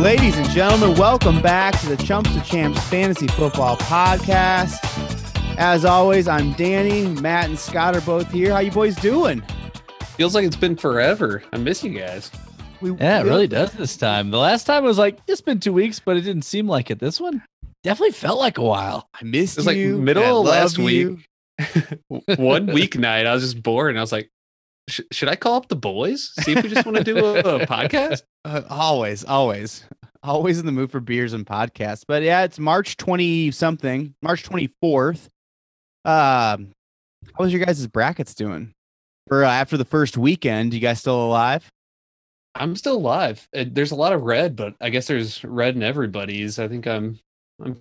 Ladies and gentlemen, welcome back to the Chumps to Champs Fantasy Football Podcast. As always, I'm Danny. Matt and Scott are both here. How you boys doing? Feels like it's been forever. I miss you guys. Yeah, it really does this time. The last time it was like, it's been 2 weeks, but it didn't seem like it. This one definitely felt like a while. I missed you. It was like middle of last week. One weeknight, I was just bored, and I was like, should I call up the boys? See if we just want to do a podcast? Always in the mood for beers and podcasts. But yeah, it's March 24th. How was your guys' brackets doing for after the first weekend? You guys still alive? I'm still alive. There's a lot of red, but I guess there's red in everybody's. I think I'm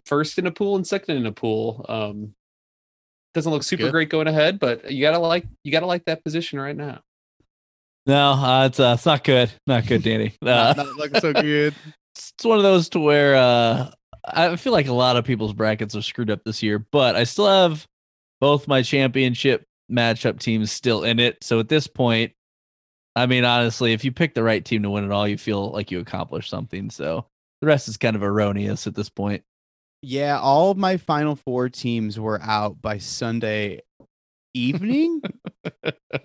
first in a pool and second in a pool. Doesn't look super great going ahead, but you gotta like that position right now. No, it's not good. Not good, Danny. Not looking so good. It's one of those to where I feel like a lot of people's brackets are screwed up this year, but I still have both my championship matchup teams still in it. So at this point, I mean, honestly, if you pick the right team to win it all, you feel like you accomplished something. So the rest is kind of erroneous at this point. Yeah, all of my final four teams were out by Sunday evening,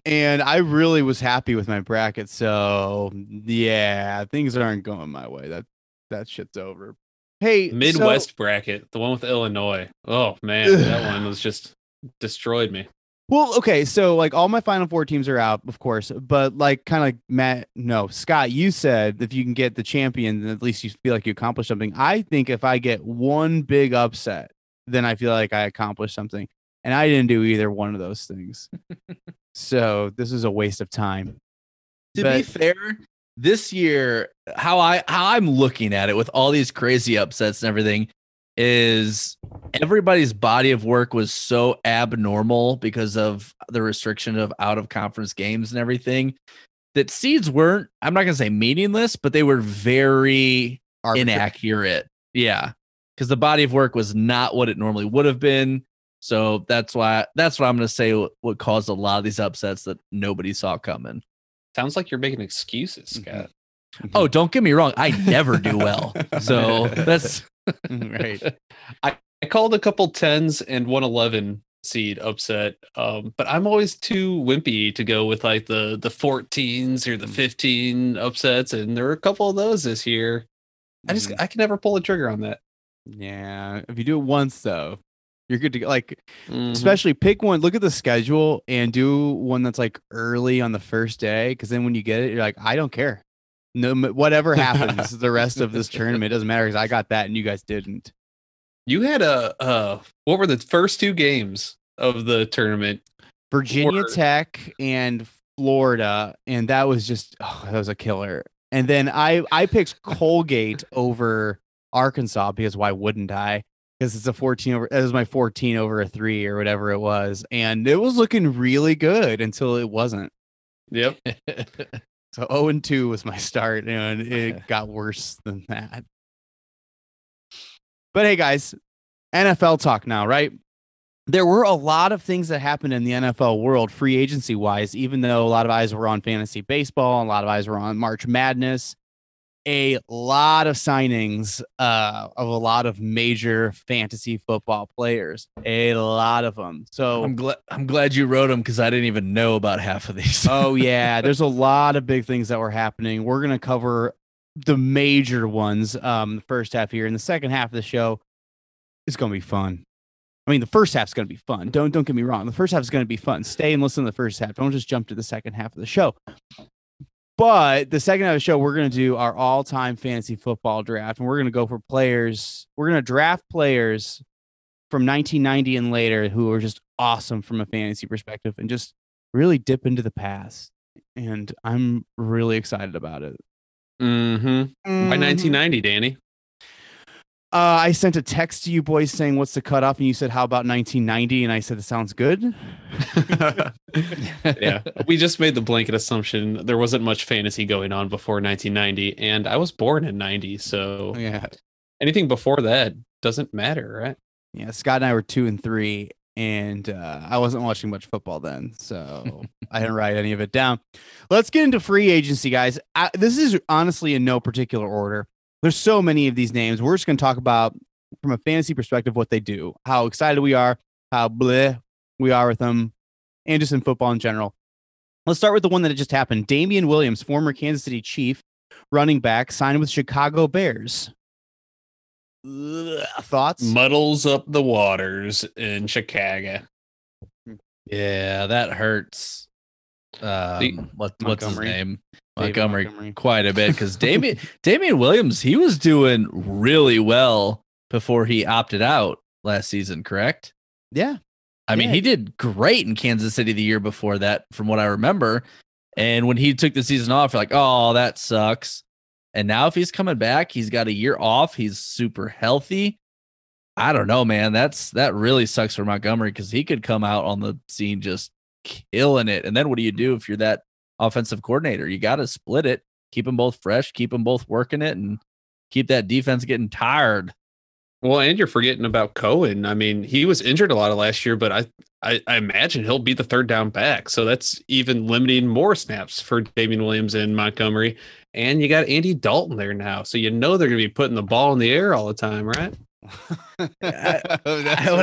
and I really was happy with my bracket. So yeah, things aren't going my way. That shit's over. Hey, Midwest bracket, the one with Illinois. Oh man, that one was just destroyed me. Well, okay, so like all my final four teams are out, of course, but like kind of like Scott, you said if you can get the champion, then at least you feel like you accomplished something. I think if I get one big upset, then I feel like I accomplished something. And I didn't do either one of those things. So this is a waste of time. To be fair, this year, how I'm looking at it with all these crazy upsets and everything, is everybody's body of work was so abnormal because of the restriction of out of conference games and everything that seeds weren't, I'm not going to say meaningless, but they were very inaccurate. Yeah. Because the body of work was not what it normally would have been. So that's why I'm going to say what caused a lot of these upsets that nobody saw coming. Sounds like you're making excuses, Scott. Mm-hmm. Oh, don't get me wrong. I never do well. So that's right. I called a couple 10s and 111 seed upset, but I'm always too wimpy to go with like the 14s or the 15 upsets, and there were a couple of those this year. I can never pull the trigger on that. Yeah, if you do it once though, you're good to go. Like especially pick one, look at the schedule and do one that's like early on the first day, because then when you get it, you're like, I don't care. No, whatever happens the rest of this tournament, it doesn't matter because I got that and you guys didn't. You had what were the first two games of the tournament? Virginia Tech and Florida, and that was just that was a killer. And then I picked Colgate over Arkansas because why wouldn't I? Because it's a 14 over. That was my 14 over a 3 or whatever it was, and it was looking really good until it wasn't. Yep. So 0-2 was my start, and it got worse than that. But hey, guys, NFL talk now, right? There were a lot of things that happened in the NFL world, free agency-wise, even though a lot of eyes were on fantasy baseball, a lot of eyes were on March Madness. A lot of signings of a lot of major fantasy football players, a lot of them. So I'm glad you wrote them because I didn't even know about half of these. Oh yeah, there's a lot of big things that were happening. We're gonna cover the major ones the first half here, and the second half of the show is gonna be fun. I mean, the first half's gonna be fun. Don't get me wrong. The first half is gonna be fun. Stay and listen to the first half. Don't just jump to the second half of the show. But the second half of the show, we're going to do our all-time fantasy football draft, and we're going to go for players. We're going to draft players from 1990 and later who are just awesome from a fantasy perspective and just really dip into the past. And I'm really excited about it. Mm-hmm. By 1990, Danny? I sent a text to you boys saying, what's the cutoff? And you said, how about 1990? And I said, that sounds good. Yeah, we just made the blanket assumption. There wasn't much fantasy going on before 1990. And I was born in 90. So yeah, anything before that doesn't matter, right? Yeah, Scott and I were 2 and 3. And I wasn't watching much football then. So I didn't write any of it down. Let's get into free agency, guys. This is honestly in no particular order. There's so many of these names. We're just going to talk about, from a fantasy perspective, what they do, how excited we are, how bleh we are with them, and just in football in general. Let's start with the one that just happened. Damian Williams, former Kansas City Chief running back, signed with Chicago Bears. Thoughts? Muddles up the waters in Chicago. Yeah, that hurts. What's his name? Montgomery quite a bit, because Damian Williams, he was doing really well before he opted out last season, correct? Yeah. I mean, he did great in Kansas City the year before that, from what I remember. And when he took the season off, you're like, oh, that sucks. And now if he's coming back, he's got a year off. He's super healthy. I don't know, man. That really sucks for Montgomery, because he could come out on the scene just killing it. And then what do you do if you're that offensive coordinator? You got to split it, keep them both fresh, keep them both working it, and keep that defense getting tired. Well, and you're forgetting about Cohen. I mean, he was injured a lot of last year, but I imagine he'll be the third down back. So that's even limiting more snaps for Damian Williams and Montgomery. And you got Andy Dalton there now. So you know they're going to be putting the ball in the air all the time, right? There's going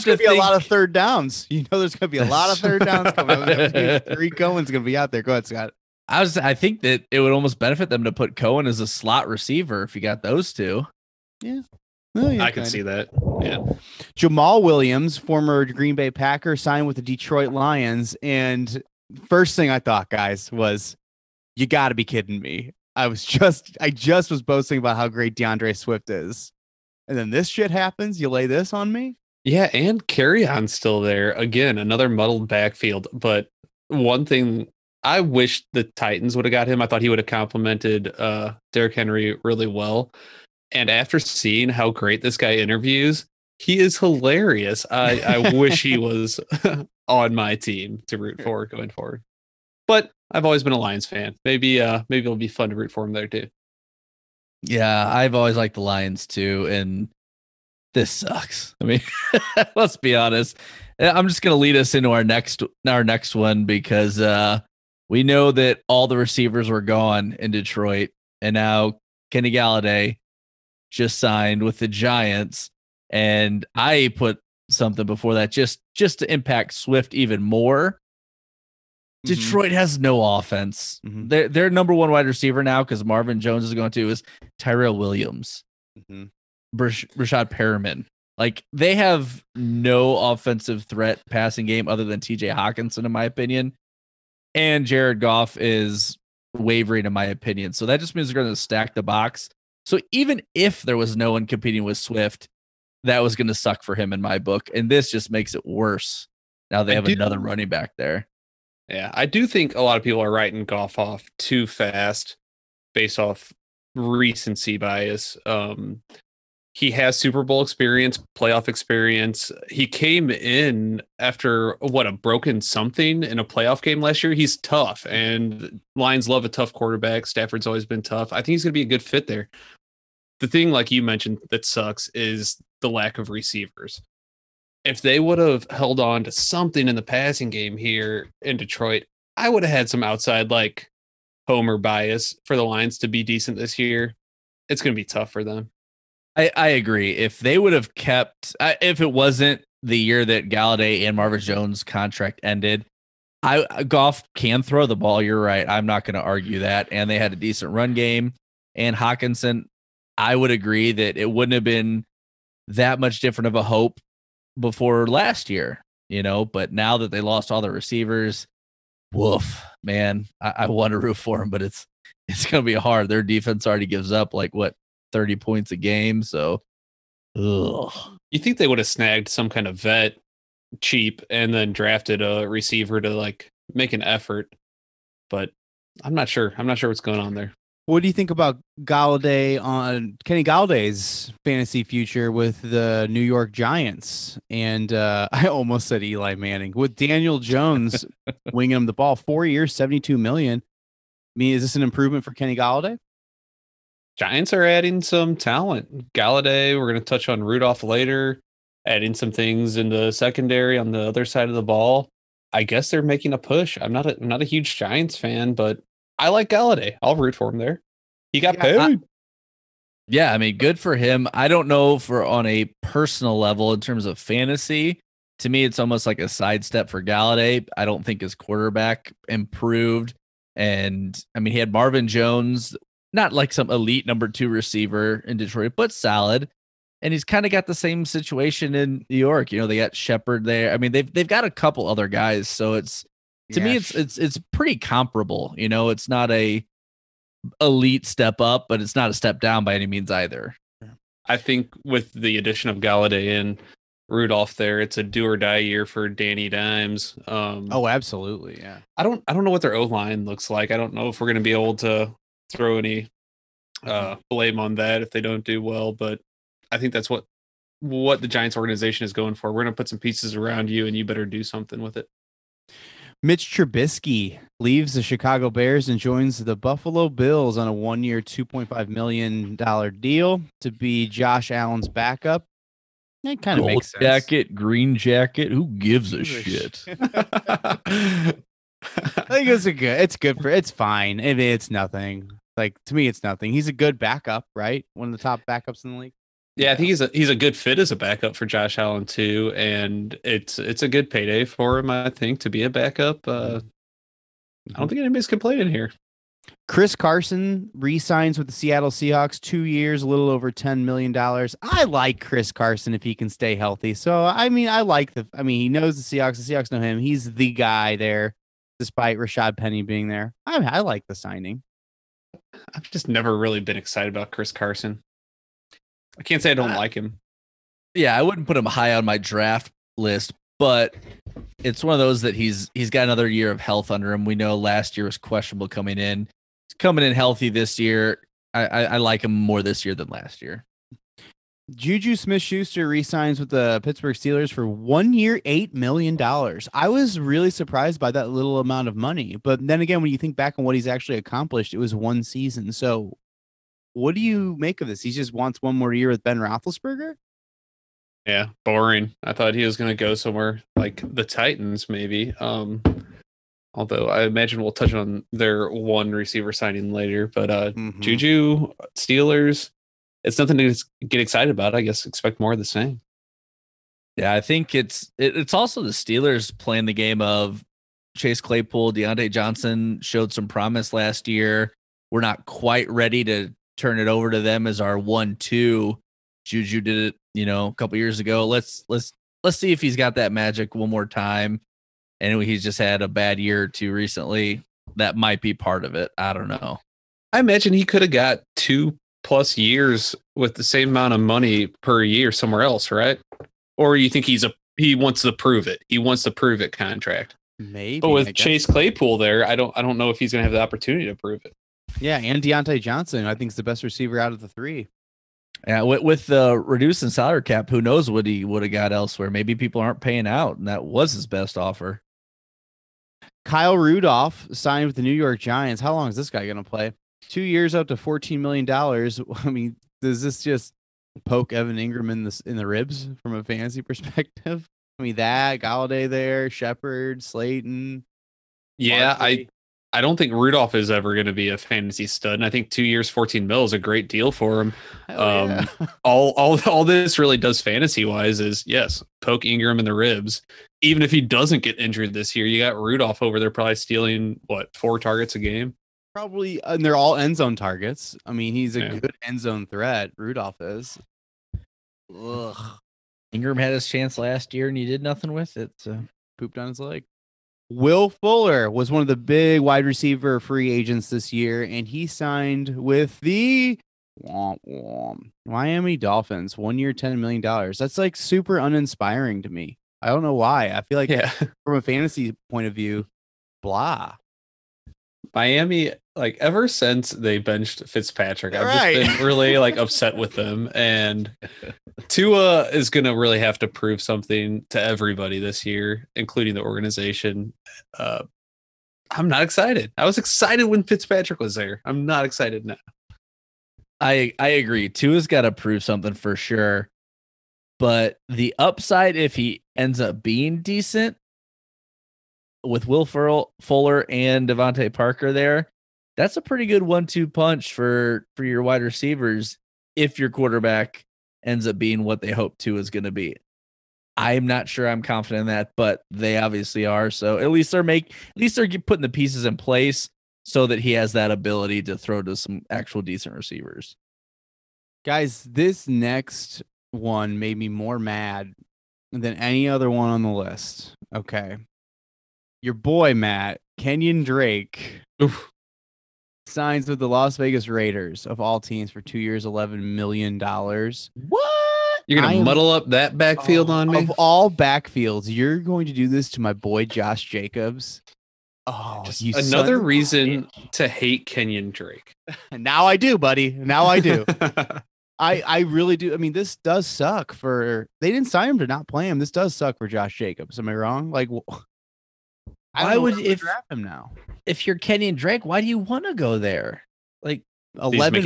to be a lot of third downs. You know there's going to be a lot of third downs coming up. Tariq Cohen's going to be out there. Go ahead, Scott. I think that it would almost benefit them to put Cohen as a slot receiver if you got those two. Yeah. No, I can see that. Yeah. Jamal Williams, former Green Bay Packer, signed with the Detroit Lions. And first thing I thought, guys, was you got to be kidding me. I just was boasting about how great DeAndre Swift is. And then this shit happens. You lay this on me. Yeah. And Kerrion's still there. Again, another muddled backfield. But one thing, I wish the Titans would have got him. I thought he would have complimented Derrick Henry really well. And after seeing how great this guy interviews, he is hilarious. I wish he was on my team to root for going forward. But I've always been a Lions fan. Maybe it'll be fun to root for him there too. Yeah, I've always liked the Lions too, and this sucks. I mean, let's be honest. I'm just gonna lead us into our next one, because we know that all the receivers were gone in Detroit, and now Kenny Galladay just signed with the Giants. And I put something before that just to impact Swift even more. Mm-hmm. Detroit has no offense. Mm-hmm. Their number one wide receiver now, because Marvin Jones is going to, is Tyrell Williams, mm-hmm. Rashad Perriman. Like, they have no offensive threat passing game other than TJ Hawkinson, in my opinion. And Jared Goff is wavering, in my opinion. So that just means they're going to stack the box. So even if there was no one competing with Swift, that was going to suck for him in my book. And this just makes it worse. Now they have another running back there. Yeah, I do think a lot of people are writing Goff off too fast based off recency bias. He has Super Bowl experience, playoff experience. He came in after, a broken something in a playoff game last year. He's tough, and Lions love a tough quarterback. Stafford's always been tough. I think he's going to be a good fit there. The thing, like you mentioned, that sucks is the lack of receivers. If they would have held on to something in the passing game here in Detroit, I would have had some outside, like, homer bias for the Lions to be decent this year. It's going to be tough for them. I agree. If they would have kept, if it wasn't the year that Galladay and Marvin Jones' contract ended, Goff can throw the ball. You're right. I'm not going to argue that. And they had a decent run game. And Hawkinson, I would agree that it wouldn't have been that much different of a hope before last year, But now that they lost all the receivers, woof, man. I want to root for them, but it's going to be hard. Their defense already gives up 30 points a game. So, you think they would have snagged some kind of vet cheap and then drafted a receiver to make an effort, but I'm not sure. I'm not sure what's going on there. What do you think about Galladay on Kenny Galladay's fantasy future with the New York Giants? And I almost said Eli Manning, with Daniel Jones winging him the ball, 4 years, $72 million. I mean, is this an improvement for Kenny Galladay? Giants are adding some talent. Galladay, we're going to touch on Rudolph later, adding some things in the secondary on the other side of the ball. I guess they're making a push. I'm not a huge Giants fan, but I like Galladay. I'll root for him there. He got paid. Yeah, I mean, good for him. I don't know for on a personal level in terms of fantasy. To me, it's almost like a sidestep for Galladay. I don't think his quarterback improved. And I mean, he had Marvin Jones, not like some elite number 2 receiver in Detroit, but solid. And he's kind of got the same situation in New York. You know, they got Shepard there. I mean, they've got a couple other guys. So it's to me, it's pretty comparable. You know, it's not a elite step up, but it's not a step down by any means either. I think with the addition of Galladay and Rudolph there, it's a do or die year for Danny Dimes. Oh, absolutely. Yeah. I don't know what their O-line looks like. I don't know if we're going to be able to throw any blame on that if they don't do well, but I think that's what the Giants organization is going for. We're going to put some pieces around you and you better do something with it. Mitch Trubisky leaves the Chicago Bears and joins the Buffalo Bills on a one-year, $2.5 million deal to be Josh Allen's backup. It kind of makes sense. Jacket, green jacket. Who gives a shit? I think it's a good. It's good for. It's fine. I mean, it's nothing. Like to me, it's nothing. He's a good backup, right? One of the top backups in the league. Yeah, I think he's a good fit as a backup for Josh Allen too, and it's a good payday for him, I think, to be a backup. I don't think anybody's complaining here. Chris Carson re-signs with the Seattle Seahawks 2 years, a little over $10 million. I like Chris Carson if he can stay healthy. So, I mean, he knows the Seahawks know him. He's the guy there, despite Rashad Penny being there. I like the signing. I've just never really been excited about Chris Carson. I can't say I don't like him. Yeah, I wouldn't put him high on my draft list, but it's one of those that he's got another year of health under him. We know last year was questionable coming in. He's coming in healthy this year. I like him more this year than last year. Juju Smith-Schuster re-signs with the Pittsburgh Steelers for 1 year, $8 million. I was really surprised by that little amount of money. But then again, when you think back on what he's actually accomplished, it was one season. So what do you make of this? He just wants one more year with Ben Roethlisberger? Yeah, boring. I thought he was going to go somewhere like the Titans, maybe. Although I imagine we'll touch on their one receiver signing later. But Juju, Steelers, it's nothing to get excited about. I guess expect more of the same. Yeah, I think it's also the Steelers playing the game of Chase Claypool. Deontay Johnson showed some promise last year. We're not quite ready to turn it over to them as our 1-2. Juju did it, you know, a couple years ago. Let's see if he's got that magic one more time. And he's just had a bad year or two recently. That might be part of it. I don't know. I imagine he could have got 2+ years with the same amount of money per year somewhere else, right? Or you think he wants to prove it. He wants to prove it contract. Maybe. But with Chase Claypool there, I don't know if he's going to have the opportunity to prove it. Yeah, and Deontay Johnson, I think, is the best receiver out of the three. Yeah, with the reducing salary cap, who knows what he would have got elsewhere. Maybe people aren't paying out, and that was his best offer. Kyle Rudolph signed with the New York Giants. How long is this guy going to play? 2 years, up to $14 million. I mean, does this just poke Evan Ingram in the ribs from a fantasy perspective? I mean, that, Galladay there, Shepard, Slayton. Yeah, Barkley. I don't think Rudolph is ever going to be a fantasy stud. And I think 2 years, 14 mil is a great deal for him. All this really does fantasy wise is yes, poke Ingram in the ribs. Even if he doesn't get injured this year, you got Rudolph over there probably stealing 4 targets a game. Probably. And they're all end zone targets. I mean, he's a good end zone threat. Rudolph is. Ugh. Ingram had his chance last year and he did nothing with it. So pooped on his leg. Will Fuller was one of the big wide receiver free agents this year, and he signed with the Miami Dolphins, 1 year, $10 million. That's like super uninspiring to me. I don't know why. I feel like from a fantasy point of view, blah. Miami, like ever since they benched Fitzpatrick, I've just been really upset with them. And Tua is going to really have to prove something to everybody this year, including the organization. I'm not excited. I was excited when Fitzpatrick was there. I'm not excited now. I agree. Tua's got to prove something for sure. But the upside, if he ends up being decent, with Will Fuller and Devontae Parker there, that's a pretty good 1-2 punch for your wide receivers if your quarterback ends up being what they hope to is going to be. I'm not sure I'm confident in that, but they obviously are. So at least they're putting the pieces in place so that he has that ability to throw to some actual decent receivers. Guys, this next one made me more mad than any other one on the list. Okay. Your boy, Matt, Kenyon Drake, signs with the Las Vegas Raiders of all teams for 2 years, $11 million. What? You're going to muddle up that backfield on me? Of all backfields, you're going to do this to my boy, Josh Jacobs. Oh, another reason to hate Kenyon Drake. Now I do, buddy. Now I do. I really do. I mean, this does suck for, they didn't sign him to not play him. This does suck for Josh Jacobs. Am I wrong? Like, I would draft him now. If you're Kenyon Drake, why do you want to go there? Like, $11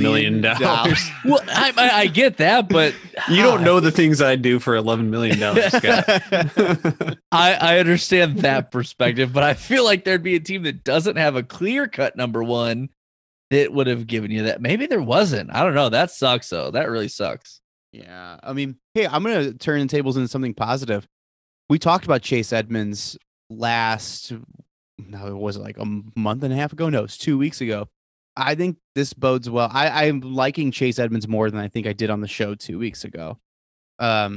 million. Well, I get that, but you don't know the things I do for $11 million, Scott. I understand that perspective, but I feel like there'd be a team that doesn't have a clear cut number one that would have given you that. Maybe there wasn't. I don't know. That sucks, though. That really sucks. Yeah. I mean, hey, I'm going to turn the tables into something positive. We talked about Chase Edmonds like a month and a half ago. No, it's 2 weeks ago. I think this bodes well. I'm liking Chase Edmonds more than I think I did on the show 2 weeks ago. As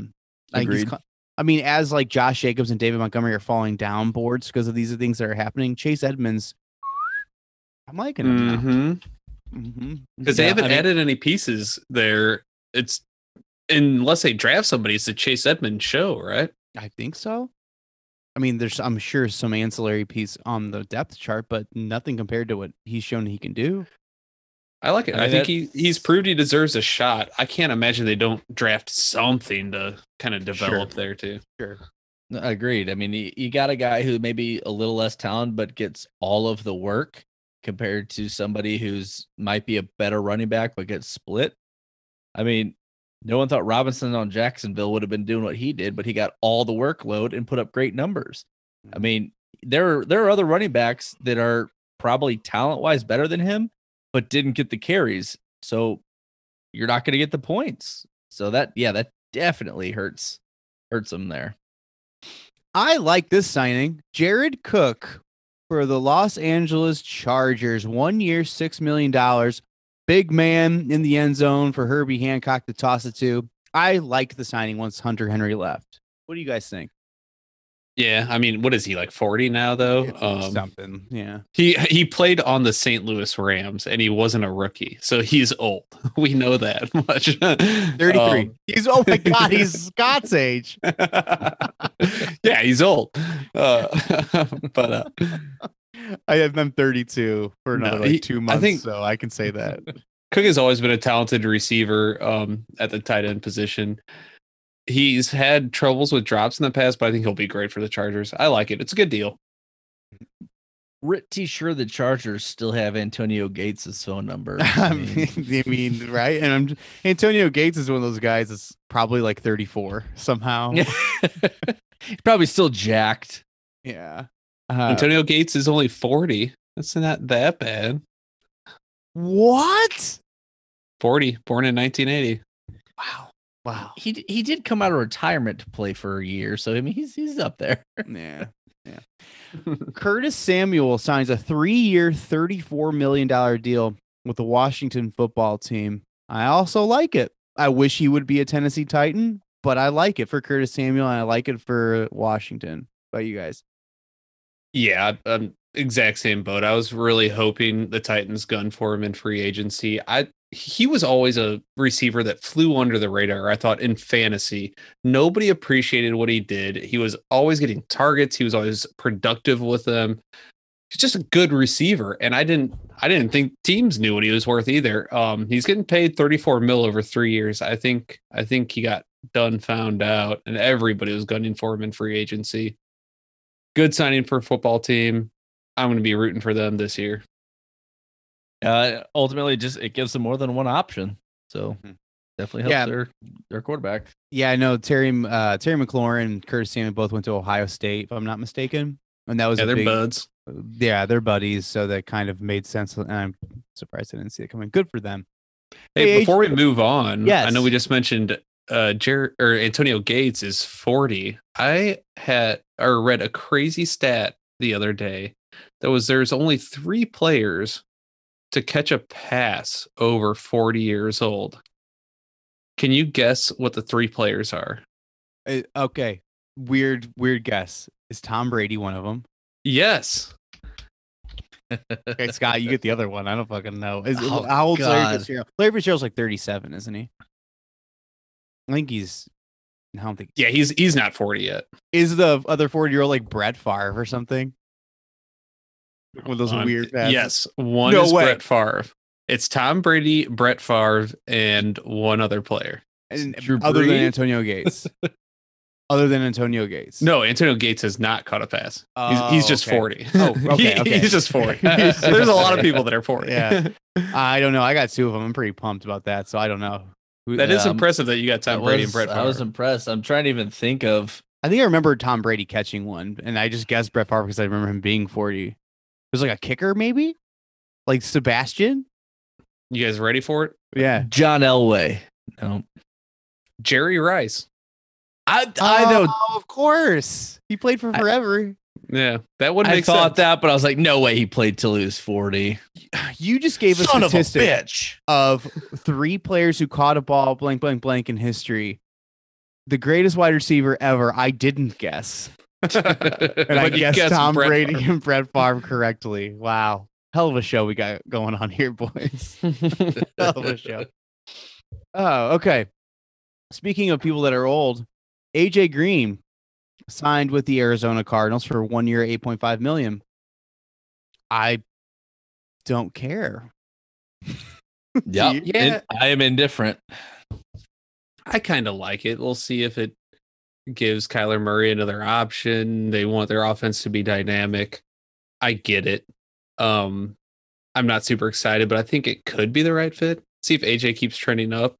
like Josh Jacobs and David Montgomery are falling down boards because of these things that are happening, Chase Edmonds, I'm liking him now. Because they haven't added any pieces there. It's unless they draft somebody, it's the Chase Edmonds show, right? I think so. I mean, I'm sure some ancillary piece on the depth chart, but nothing compared to what he's shown he can do. I like it. I think he's proved he deserves a shot. I can't imagine they don't draft something to kind of develop there too. Sure. Agreed. I mean, you got a guy who maybe a little less talent, but gets all of the work compared to somebody who's might be a better running back, but gets split. I mean, no one thought Robinson on Jacksonville would have been doing what he did, but he got all the workload and put up great numbers. I mean, there are other running backs that are probably talent-wise better than him, but didn't get the carries. So you're not going to get the points. So that definitely hurts him there. I like this signing. Jared Cook for the Los Angeles Chargers. 1 year, $6 million. Big man in the end zone for Herbie Hancock to toss it to. I liked the signing once Hunter Henry left. What do you guys think? Yeah, I mean, what is he, like 40 now, though? Something, yeah. He played on the St. Louis Rams, and he wasn't a rookie, so he's old. We know that much. 33. He's, oh my God, he's Scott's age. Yeah, he's old. I have been 32 for another 2 months, I think, so I can say that. Cook has always been a talented receiver at the tight end position. He's had troubles with drops in the past, but I think he'll be great for the Chargers. I like it. It's a good deal. Pretty sure the Chargers still have Antonio Gates' phone number. I mean, right? And Antonio Gates is one of those guys that's probably like 34 somehow. He's probably still jacked. Yeah. Antonio Gates is only 40. That's not that bad. What? 40, born in 1980. Wow. He did come out of retirement to play for a year, so I mean he's up there. Yeah. Curtis Samuel signs a 3-year, $34 million deal with the Washington football team. I also like it. I wish he would be a Tennessee Titan, but I like it for Curtis Samuel, and I like it for Washington. How about you guys? Yeah, exact same boat. I was really hoping the Titans gunned for him in free agency. He was always a receiver that flew under the radar, I thought, in fantasy. Nobody appreciated what he did. He was always getting targets. He was always productive with them. He's just a good receiver, and I didn't think teams knew what he was worth either. He's getting paid $34 million over 3 years. I think he got found out, and everybody was gunning for him in free agency. Good signing for a football team. I'm going to be rooting for them this year. Ultimately, it gives them more than one option. So definitely helps their quarterback. Yeah, I know Terry McLaurin and Curtis Samuel both went to Ohio State, if I'm not mistaken. And that was they're buds. Yeah, they're buddies. So that kind of made sense. And I'm surprised I didn't see it coming. Good for them. Hey, before we move on, yes. I know we just mentioned Antonio Gates is 40. I read a crazy stat the other day that was there's only 3 players to catch a pass over 40 years old. Can you guess what the 3 players are? Okay. Weird guess. Is Tom Brady one of them? Yes. Okay, Scott, you get the other one. I don't fucking know. How old is Larry Fitzgerald? Larry Fitzgerald's like 37, isn't he? I think he's... I don't think... Yeah, he's not 40 yet. Is the other 40-year-old like Brett Favre or something? One of those weird passes. Yes, one is Brett Favre. It's Tom Brady, Brett Favre, and one other player. And other than Antonio Gates. Other than Antonio Gates. No, Antonio Gates has not caught a pass. He's just okay. 40. Oh, okay, okay. He's just 40. There's a lot of people that are 40. Yeah. I don't know. I got 2 of them. I'm pretty pumped about that, so I don't know. That is impressive that you got Tom Brady and Brett Favre. I was impressed. I'm trying to even think of... I think I remember Tom Brady catching one, and I just guessed Brett Favre because I remember him being 40. It was like a kicker, maybe? Like Sebastian? You guys ready for it? Yeah. John Elway. No. Jerry Rice. I know, of course, he played for forever. Yeah, that would make sense. I thought that, but I was like, no way, he played till he was 40. You just gave a statistic of 3 players who caught a ball, blank, blank, blank in history. The greatest wide receiver ever. I didn't guess, and I guessed Tom Brady and Brett Favre correctly. Wow, hell of a show we got going on here, boys. Hell of a show. Oh, okay. Speaking of people that are old. AJ Green signed with the Arizona Cardinals for 1 year, $8.5 million. I don't care. Yeah, I am indifferent. I kind of like it. We'll see if it gives Kyler Murray another option. They want their offense to be dynamic. I get it. I'm not super excited, but I think it could be the right fit. See if AJ keeps trending up.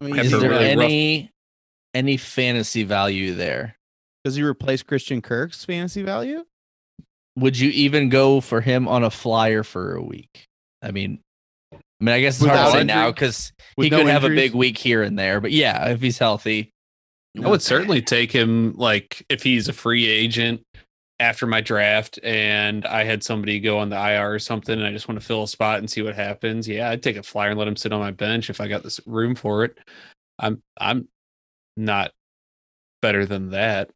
I mean, is there really any fantasy value there? Does he replace Christian Kirk's fantasy value? Would you even go for him on a flyer for a week? I mean, I guess it's hard to say now because he could have a big week here and there. But yeah, if he's healthy, I would certainly take him. Like if he's a free agent after my draft and I had somebody go on the IR or something, and I just want to fill a spot and see what happens. Yeah, I'd take a flyer and let him sit on my bench if I got this room for it. I'm not better than that.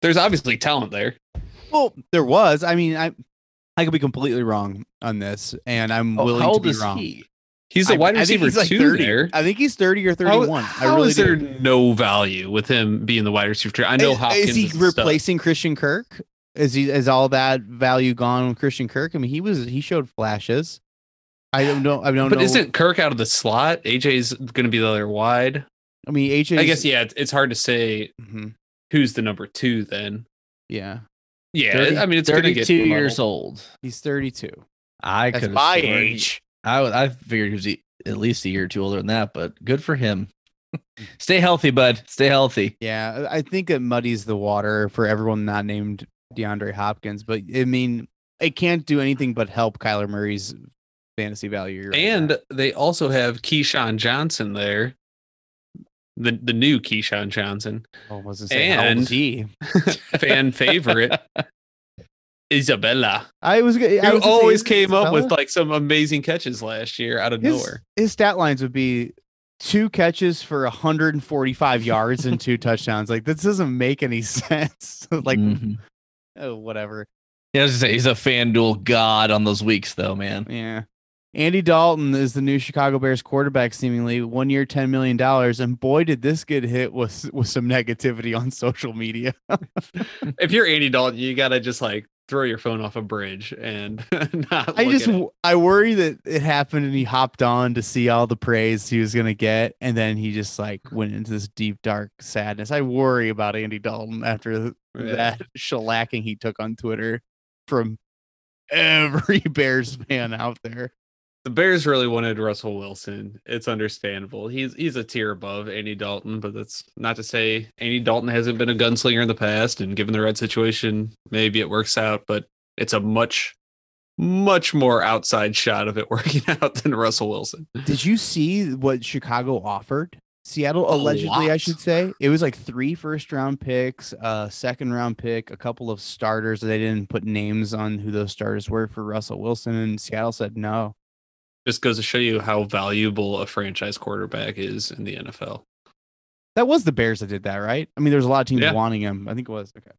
There's obviously talent there. Well, there was. I mean, I could be completely wrong on this, and I'm willing to be wrong. He's a wide receiver too. There, I think he's 30 or 31. How is there no value with him being the wide receiver? I know Hopkins. Is he replacing Christian Kirk? Is all that value gone with Christian Kirk? I mean, he showed flashes. I don't know. But isn't Kirk out of the slot? AJ's going to be the other wide. I mean, AJ. I guess, yeah, it's hard to say who's the number 2 then. Yeah. Yeah. 30, I mean, it's 32 years old. He's 32. That's my age. I figured he was at least a year or 2 older than that, but good for him. Stay healthy, bud. Stay healthy. Yeah. I think it muddies the water for everyone not named DeAndre Hopkins, but I mean, it can't do anything but help Kyler Murray's fantasy value. Right and now. They also have Keyshawn Johnson there. The new Keyshawn Johnson. Oh, wasn't saying fan favorite Isabella. Who always came up with like some amazing catches last year out of nowhere. His stat lines would be 2 catches for 145 yards and 2 touchdowns. Like this doesn't make any sense. Like whatever. Yeah, I was just saying, he's a FanDuel god on those weeks though, man. Yeah. Andy Dalton is the new Chicago Bears quarterback, seemingly 1 year, $10 million. And boy, did this get hit with some negativity on social media. If you're Andy Dalton, you got to just like throw your phone off a bridge and not. I worry that it happened and he hopped on to see all the praise he was going to get. And then he just like went into this deep, dark sadness. I worry about Andy Dalton after that shellacking he took on Twitter from every Bears fan out there. The Bears really wanted Russell Wilson. It's understandable. He's a tier above Andy Dalton, but that's not to say Andy Dalton hasn't been a gunslinger in the past, and given the right situation, maybe it works out, but it's a much more outside shot of it working out than Russell Wilson. Did you see what Chicago offered? Seattle, allegedly, I should say. It was like 3 first-round picks, a second-round pick, a couple of starters. They didn't put names on who those starters were for Russell Wilson, and Seattle said no. Just goes to show you how valuable a franchise quarterback is in the NFL. That was the Bears that did that, right? I mean, there's a lot of teams wanting him. I think it was. Okay.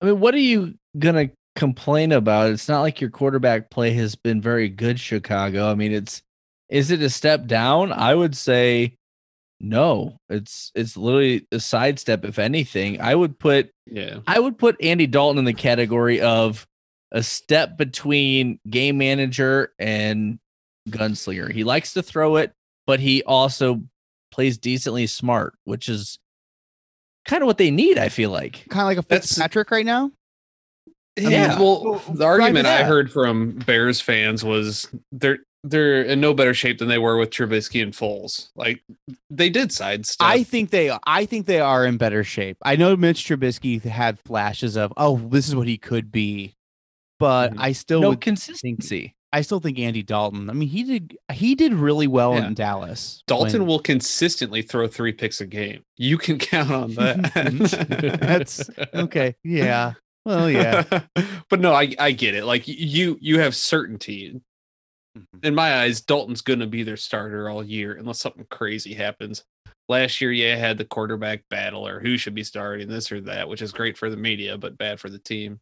I mean, what are you going to complain about? It's not like your quarterback play has been very good, Chicago. I mean, is it a step down? I would say no. It's literally a sidestep, if anything. I would put Andy Dalton in the category of a step between game manager and gunslinger. He likes to throw it, but he also plays decently smart, which is kind of what they need, I feel like. Kind of like a Fitzpatrick right now? Yeah. I mean, well, the argument I heard from Bears fans was they're in no better shape than they were with Trubisky and Foles. Like, they did sidestep. I think they are in better shape. I know Mitch Trubisky had flashes of, oh, this is what he could be, but I still consistency. I still think Andy Dalton. I mean, he did really well in Dallas. Dalton will consistently throw 3 picks a game. You can count on that. That's okay. Yeah. Well, yeah. But no, I get it. Like you have certainty. In my eyes, Dalton's going to be their starter all year unless something crazy happens. Last year, I had the quarterback battle or who should be starting this or that, which is great for the media, but bad for the team.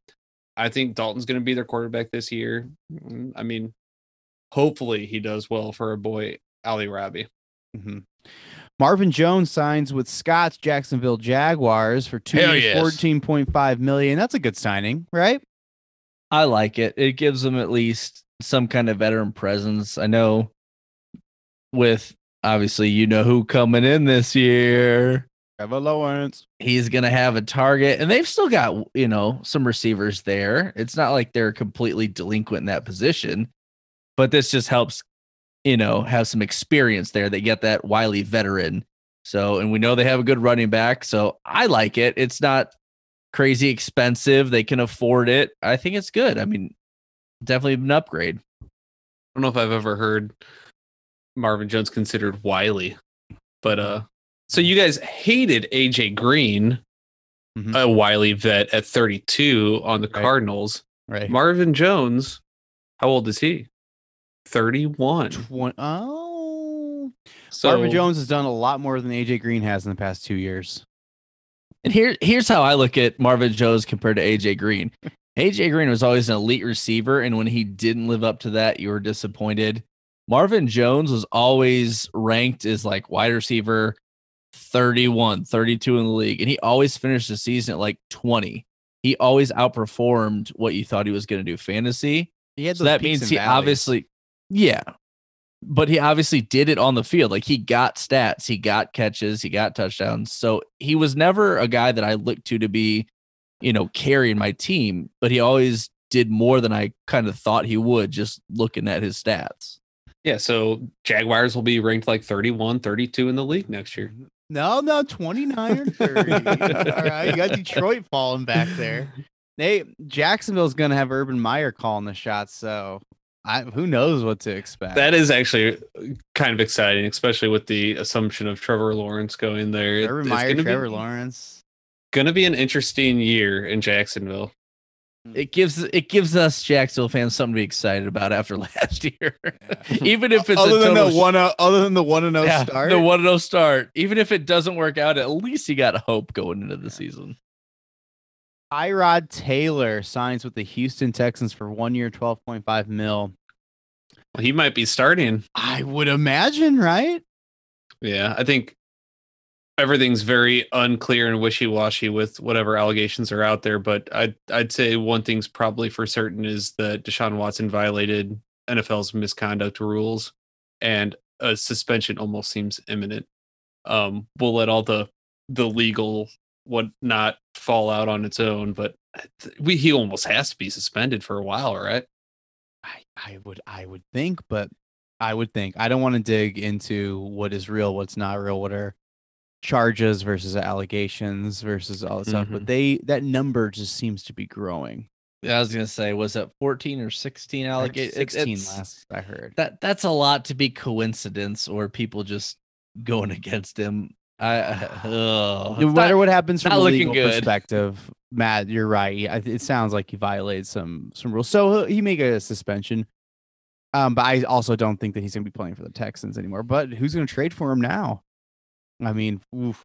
I think Dalton's going to be their quarterback this year. I mean, hopefully he does well for our boy, Ali Robbie. Mm-hmm. Marvin Jones signs with Scott's Jacksonville Jaguars for $14.5 million. That's a good signing, right? I like it. It gives them at least some kind of veteran presence. I know with, obviously, you know who coming in this year. Trevor Lawrence. He's going to have a target, and they've still got, you know, some receivers there. It's not like they're completely delinquent in that position, but this just helps, you know, have some experience there. They get that wily veteran. So, and we know they have a good running back. So I like it. It's not crazy expensive. They can afford it. I think it's good. I mean, definitely an upgrade. I don't know if I've ever heard Marvin Jones considered wily, but, so you guys hated AJ Green, a wily vet at 32 on the Cardinals. Right. Marvin Jones, how old is he? 31. So Marvin Jones has done a lot more than AJ Green has in the past 2 years. And here's how I look at Marvin Jones compared to AJ Green. AJ Green was always an elite receiver, and when he didn't live up to that, you were disappointed. Marvin Jones was always ranked as like wide receiver 31, 32 in the league, and he always finished the season at like 20. He always outperformed what you thought he was going to do fantasy. So that means he obviously, but he obviously did it on the field. Like he got stats, he got catches, he got touchdowns. So he was never a guy that I looked to be, you know, carrying my team, but he always did more than I kind of thought he would just looking at his stats. Yeah, so Jaguars will be ranked like 31, 32 in the league next year. No, 29 or 30. All right, you got Detroit falling back there. Hey, Jacksonville's going to have Urban Meyer calling the shots, so who knows what to expect. That is actually kind of exciting, especially with the assumption of Trevor Lawrence going there. Urban Meyer, Trevor Lawrence. Going to be an interesting year in Jacksonville. It gives us Jacksonville fans something to be excited about after last year, even if it's the 1-0 start. Even if it doesn't work out, at least you got hope going into the season. Tyrod Taylor signs with the Houston Texans for 1 year, $12.5 million. Well, he might be starting. I would imagine, right? Yeah, I think everything's very unclear and wishy-washy with whatever allegations are out there, but I'd say one thing's probably for certain is that Deshaun Watson violated NFL's misconduct rules, and a suspension almost seems imminent. We'll let all the legal whatnot fall out on its own, but he almost has to be suspended for a while, right? I would think, but I would think. I don't want to dig into what is real, what's not real, what are charges versus allegations versus all that stuff, but that number just seems to be growing. I was gonna say, was it 14 or 16 allegations? 16 last I heard. That's a lot to be coincidence or people just going against him. No matter what happens from a legal perspective, Matt, you're right. It sounds like he violated some rules, so he may get a suspension. But I also don't think that he's gonna be playing for the Texans anymore. But who's gonna trade for him now? I mean, oof.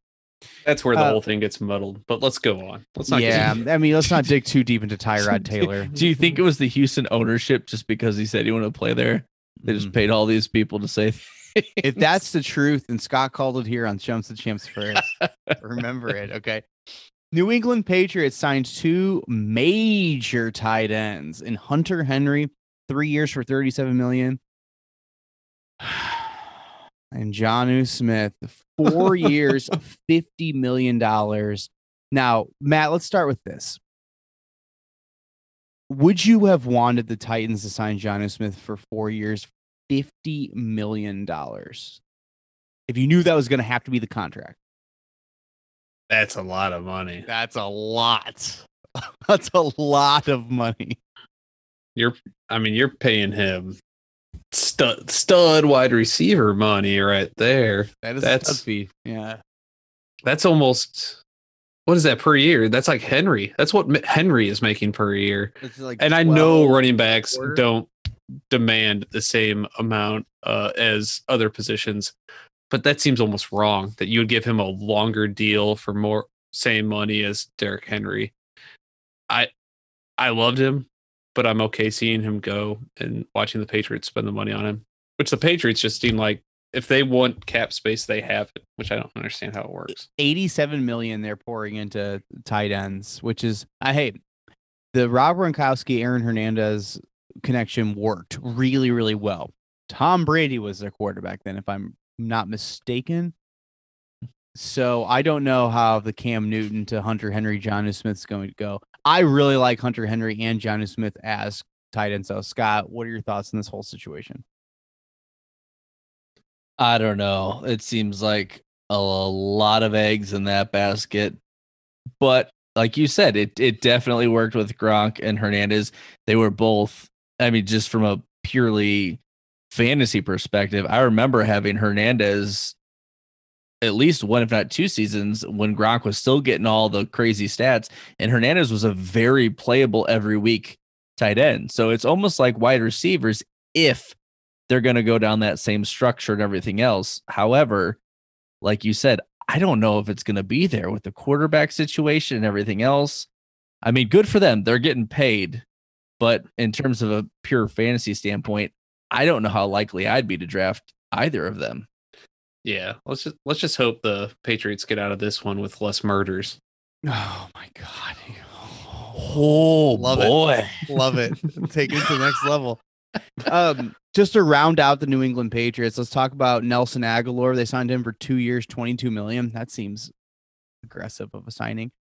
That's where the whole thing gets muddled, but let's go on. Let's not dig too deep into Tyrod Taylor. Do you think it was the Houston ownership just because he said he wanted to play there? They just paid all these people to say things. If that's the truth, and Scott called it here on Chumps to Champs first, remember it. Okay. New England Patriots signed two major tight ends in Hunter Henry, 3 years for $37 million. And Jonnu Smith, 4 years, $50 million. Now, Matt, let's start with this. Would you have wanted the Titans to sign Jonnu Smith for 4 years, $50 million? If you knew that was going to have to be the contract. That's a lot of money. That's a lot. That's a lot of money. You're paying him stud wide receiver money right there. That's a stud fee. Yeah, that's almost, what is that per year? That's like Henry. That's what Henry is making per year. It's like, and I know running backs don't demand the same amount as other positions, but that seems almost wrong that you would give him a longer deal for more same money as Derrick Henry. I loved him, but I'm okay seeing him go and watching the Patriots spend the money on him, which the Patriots just seem like if they want cap space, they have it, which I don't understand how it works. $87 million they're pouring into tight ends, which is, I hate the Rob Gronkowski, Aaron Hernandez connection worked really, really well. Tom Brady was their quarterback then, if I'm not mistaken. So I don't know how the Cam Newton to Hunter Henry, Jonnu Smith's going to go. I really like Hunter Henry and Jonnu Smith as tight ends. So, Scott, what are your thoughts on this whole situation? I don't know. It seems like a lot of eggs in that basket. But like you said, it definitely worked with Gronk and Hernandez. They were both, I mean, just from a purely fantasy perspective, I remember having Hernandez at least one, if not two seasons, when Gronk was still getting all the crazy stats, and Hernandez was a very playable every week tight end. So it's almost like wide receivers, if they're going to go down that same structure and everything else. However, like you said, I don't know if it's going to be there with the quarterback situation and everything else. I mean, good for them. They're getting paid, but in terms of a pure fantasy standpoint, I don't know how likely I'd be to draft either of them. Yeah, let's just hope the Patriots get out of this one with less murders. Oh my God! Oh boy, love it! Take it to the next level. Just to round out the New England Patriots, let's talk about Nelson Agholor. They signed him for 2 years, $22 million. That seems aggressive of a signing.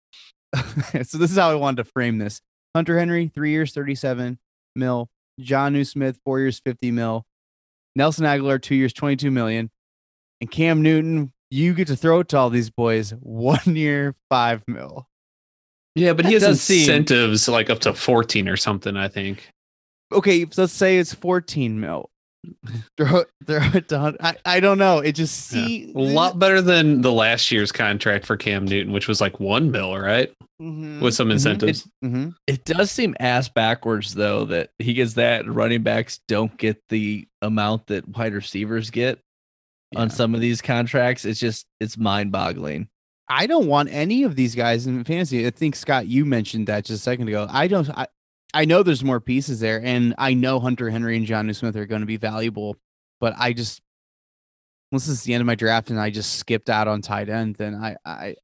So this is how I wanted to frame this: Hunter Henry, 3 years, $37 million. Jonnu Smith, 4 years, $50 million. Nelson Agholor, 2 years, $22 million. And Cam Newton, you get to throw it to all these boys, 1 year, $5 million. Yeah, but he has incentives like up to 14 or something, I think. Okay, so let's say it's $14 million. throw it to Hunter. I don't know. It just seems a lot better than the last year's contract for Cam Newton, which was like $1 million, right? Mm-hmm. With some incentives. It does seem ass backwards, though, that he gets that and running backs don't get the amount that wide receivers get. Yeah. On some of these contracts, it's mind-boggling. I don't want any of these guys in fantasy. I think, Scott, you mentioned that just a second ago. I know there's more pieces there, and I know Hunter Henry and Jonnu Smith are going to be valuable, but I just, once it's the end of my draft and I just skipped out on tight end, then I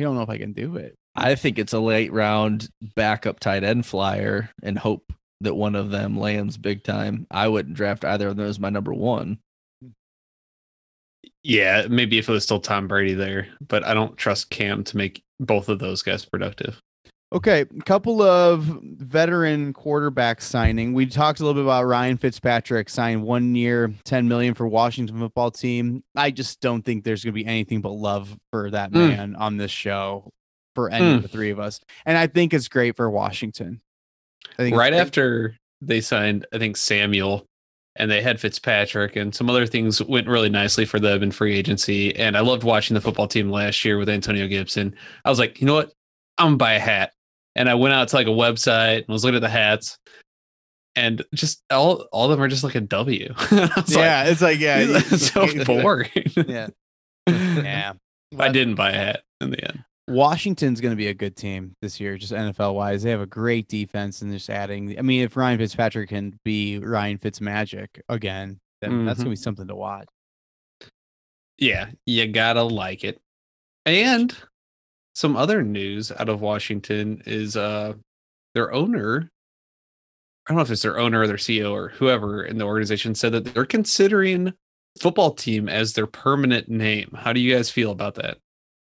don't know if I can do it. I think it's a late round backup tight end flyer and hope that one of them lands big time. I wouldn't draft either of those. My number one. Yeah, maybe if it was still Tom Brady there, but I don't trust Cam to make both of those guys productive. Okay, a couple of veteran quarterback signing. We talked a little bit about Ryan Fitzpatrick signed 1 year, $10 million for Washington football team. I just don't think there's going to be anything but love for that man on this show for any of the three of us. And I think it's great for Washington. I think right after they signed, I think, Samuel, and they had Fitzpatrick, and some other things went really nicely for them in free agency. And I loved watching the football team last year with Antonio Gibson. I was like, you know what? I'm going to buy a hat. And I went out to like a website and was looking at the hats, and just all of them are just like a W. Yeah, like, it's like, yeah, it's so boring. Yeah. Yeah. Well, I didn't buy a hat in the end. Washington's going to be a good team this year, just NFL wise. They have a great defense, and just adding, I mean, if Ryan Fitzpatrick can be Ryan Fitzmagic again, then that's going to be something to watch. Yeah. You got to like it. And some other news out of Washington is their owner, I don't know if it's their owner or their CEO or whoever in the organization, said that they're considering football team as their permanent name. How do you guys feel about that?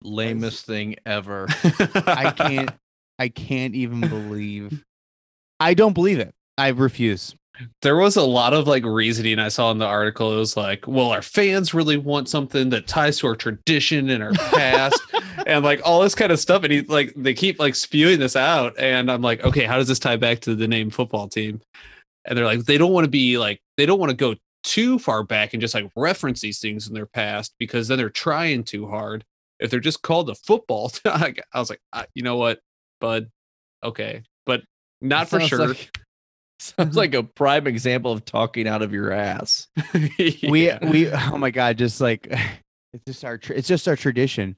Lamest thing ever. I can't even believe. I don't believe it. I refuse. There was a lot of like reasoning I saw in the article. It was like, well, our fans really want something that ties to our tradition and our past and like all this kind of stuff. And he like, they keep like spewing this out. And I'm like, okay, how does this tie back to the name football team? And they're like, they don't want to be like, they don't want to go too far back and just like reference these things in their past, because then they're trying too hard. If they're just called the football, I was like, you know what, bud? Okay. But not for sure. Sounds like a prime example of talking out of your ass. Yeah. We oh my god, just like it's just our tradition.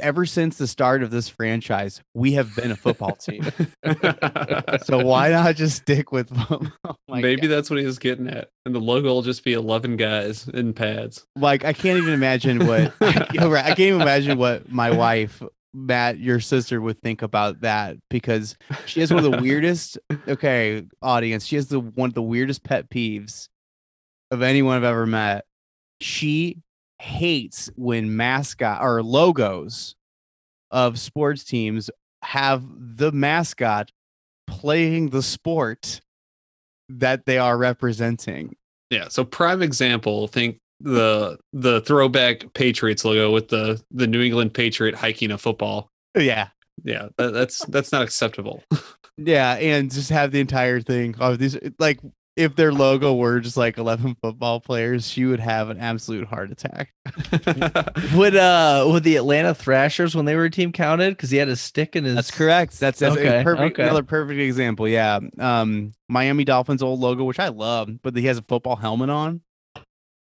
Ever since the start of this franchise, we have been a football team. So why not just stick with them? Oh maybe god. That's what he was getting at. And the logo will just be 11 guys in pads. Like I can't even imagine what I can't even imagine what my wife, Matt, your sister, would think about that, because she has one of the weirdest. Okay, audience, she has one of the weirdest pet peeves of anyone I've ever met. She hates when mascot or logos of sports teams have the mascot playing the sport that they are representing. Yeah, so prime example, think the throwback Patriots logo with the New England Patriot hiking a football. Yeah, that's not acceptable. Yeah, and just have the entire thing of these, like if their logo were just like 11 football players, she would have an absolute heart attack. Would the Atlanta Thrashers, when they were a team, counted because he had a stick in his? That's correct. That's okay. Another perfect example. Yeah, Miami Dolphins old logo, which I love, but he has a football helmet on.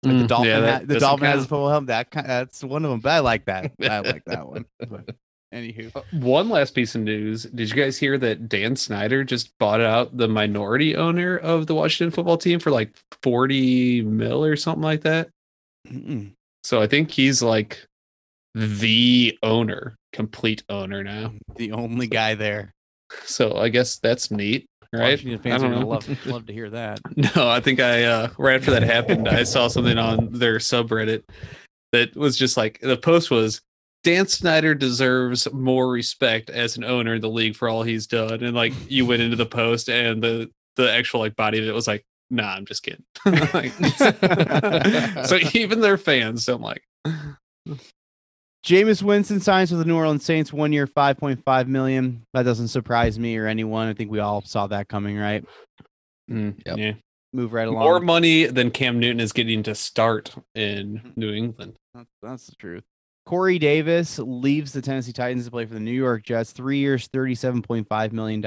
Like the Dolphin, the Dolphin has a football helmet. That's one of them. But I like that. I like that one. But anywho, one last piece of news. Did you guys hear that Dan Snyder just bought out the minority owner of the Washington football team for like $40 million or something like that? Mm-mm. So I think he's like the owner, complete owner now. The only guy there. So I guess that's neat. Right, fans are gonna love to hear that. No, I think I right after that happened, I saw something on their subreddit that was just like, the post was, Dan Snyder deserves more respect as an owner in the league for all he's done. And like, you went into the post, and the actual like body of it was like, nah, I'm just kidding. Like, so even their fans don't like. Jameis Winston signs with the New Orleans Saints, 1 year, $5.5 million. That doesn't surprise me or anyone. I think we all saw that coming, right? Yep. Yeah. Move right along. More money than Cam Newton is getting to start in New England. That's the truth. Corey Davis leaves the Tennessee Titans to play for the New York Jets. 3 years, $37.5 million.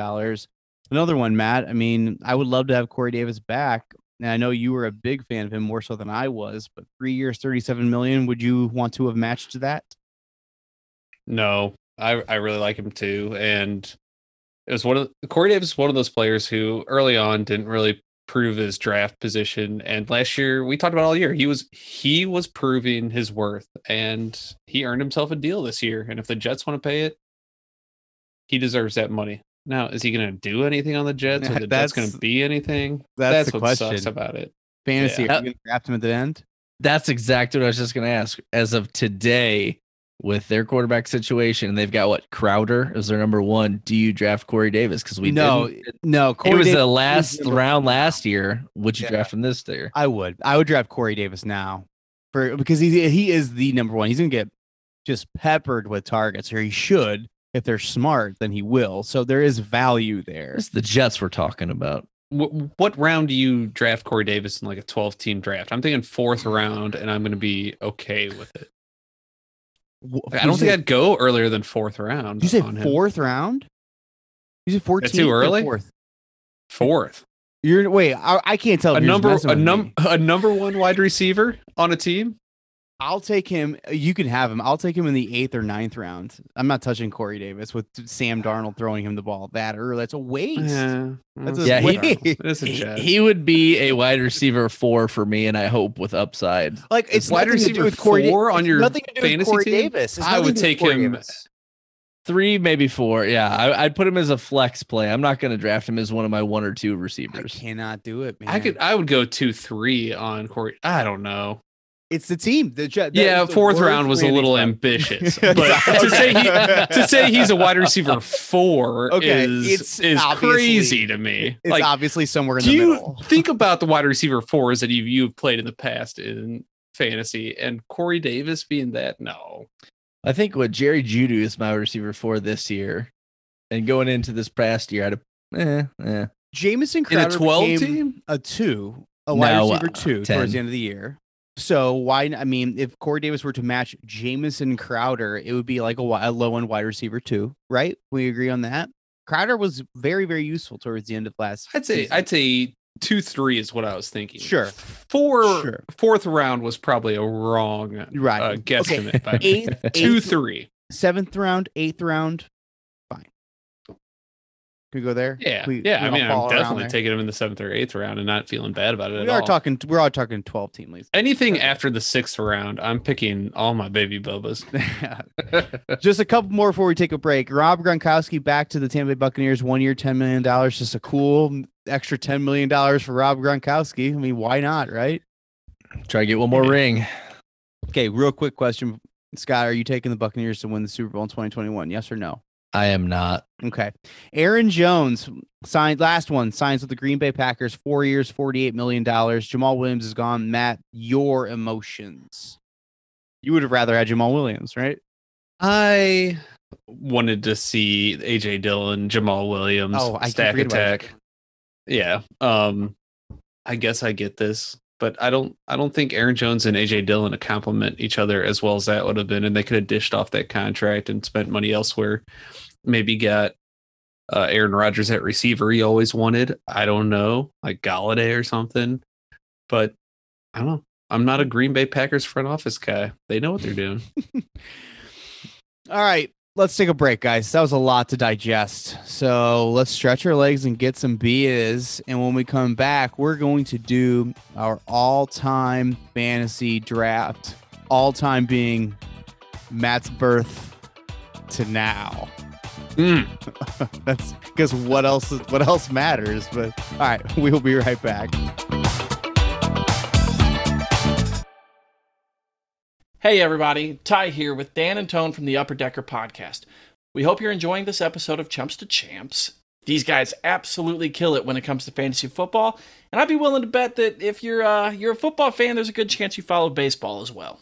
Another one, Matt. I mean, I would love to have Corey Davis back. And I know you were a big fan of him, more so than I was, but 3 years, $37 million. Would you want to have matched that? No, I really like him too, and it was Corey Davis is one of those players who early on didn't really prove his draft position, and last year we talked about all year he was proving his worth, and he earned himself a deal this year. And if the Jets want to pay it, he deserves that money. Now, is he going to do anything on the Jets? Or the Jets going to be anything? That's the what question. Sucks about it. Fantasy, yeah. Are you going to draft him at the end? That's exactly what I was just going to ask. As of today, with their quarterback situation, and they've got what, Crowder as their number one. Do you draft Corey Davis? Because we no. Corey it was Davis the last round last year. Would you draft him this year? I would draft Corey Davis now, because he is the number one. He's gonna get just peppered with targets, or he should. If they're smart, then he will. So there is value there. It's the Jets we're talking about. What round do you draft Corey Davis in, like a 12-team draft? I'm thinking fourth round, and I'm going to be okay with it. I don't think I'd go earlier than fourth round. You said fourth round? You said 14? That's too early? Fourth. Wait, I can't tell. A number one wide receiver on a team? I'll take him. You can have him. I'll take him in the 8th or 9th round. I'm not touching Corey Davis with Sam Darnold throwing him the ball that early. That's a waste. Yeah, that's a waste. He would be a wide receiver 4 for me, and I hope with upside. Like, it's wide receiver with Corey 4 on your fantasy team? Davis. I would take him Davis. 3, maybe 4. Yeah, I'd put him as a flex play. I'm not going to draft him as one of my 1 or 2 receivers. I cannot do it, man. I would go 2-3 on Corey. I don't know. It's the team. The 4th round was a little ambitious, but to say he's a wide receiver 4 is crazy to me. It's like, obviously somewhere in the middle. Do you think about the wide receiver 4s that you've played in the past in fantasy, and Corey Davis being that? No. I think what Jerry Jeudy is my receiver 4 this year, and going into this past year, Jamison Crowder in a 12 team, a 2, a wide receiver 2 towards the end of the year. So why? I mean, if Corey Davis were to match Jamison Crowder, it would be like a low-end wide receiver 2, right? We agree on that. Crowder was very, very useful towards the end of last. I'd say 2-3 is what I was thinking. Sure, 4. Fourth round was probably a wrong guesstimate. Okay. By 2-3, 7th round, 8th round, fine. Can we go there? Yeah, I mean, I'm definitely taking him in the 7th or 8th round and not feeling bad about it at all. We're all talking 12-team leagues. Anything after the 6th round, I'm picking all my baby Bubba's. Just a couple more before we take a break. Rob Gronkowski back to the Tampa Bay Buccaneers, 1 year, $10 million. Just a cool extra $10 million for Rob Gronkowski. I mean, why not, right? Try to get one more ring. Okay, real quick question. Scott, are you taking the Buccaneers to win the Super Bowl in 2021? Yes or no? I am not. Okay. Aaron Jones signs with the Green Bay Packers, 4 years, $48 million. Jamal Williams is gone. Matt, your emotions. You would have rather had Jamal Williams, right? I wanted to see AJ Dillon, Jamal Williams, stack attack. Yeah. I guess I get this, but I don't think Aaron Jones and AJ Dillon complement each other as well as that would have been, and they could have dished off that contract and spent money elsewhere. Maybe got Aaron Rodgers at receiver he always wanted. I don't know, like Galladay or something. But I don't know. I'm not a Green Bay Packers front office guy. They know what they're doing. All right, let's take a break, guys. That was a lot to digest. So let's stretch our legs and get some beers. And when we come back, we're going to do our all-time fantasy draft. All-time being Matt's birth to now. That's because what else matters. But all right, we will be right back. Hey everybody, Ty here with Dan and Tone from the Upper Decker Podcast. We hope you're enjoying this episode of Chumps to Champs. These guys absolutely kill it when it comes to fantasy football, and I'd be willing to bet that if you're a football fan, there's a good chance you follow baseball as well.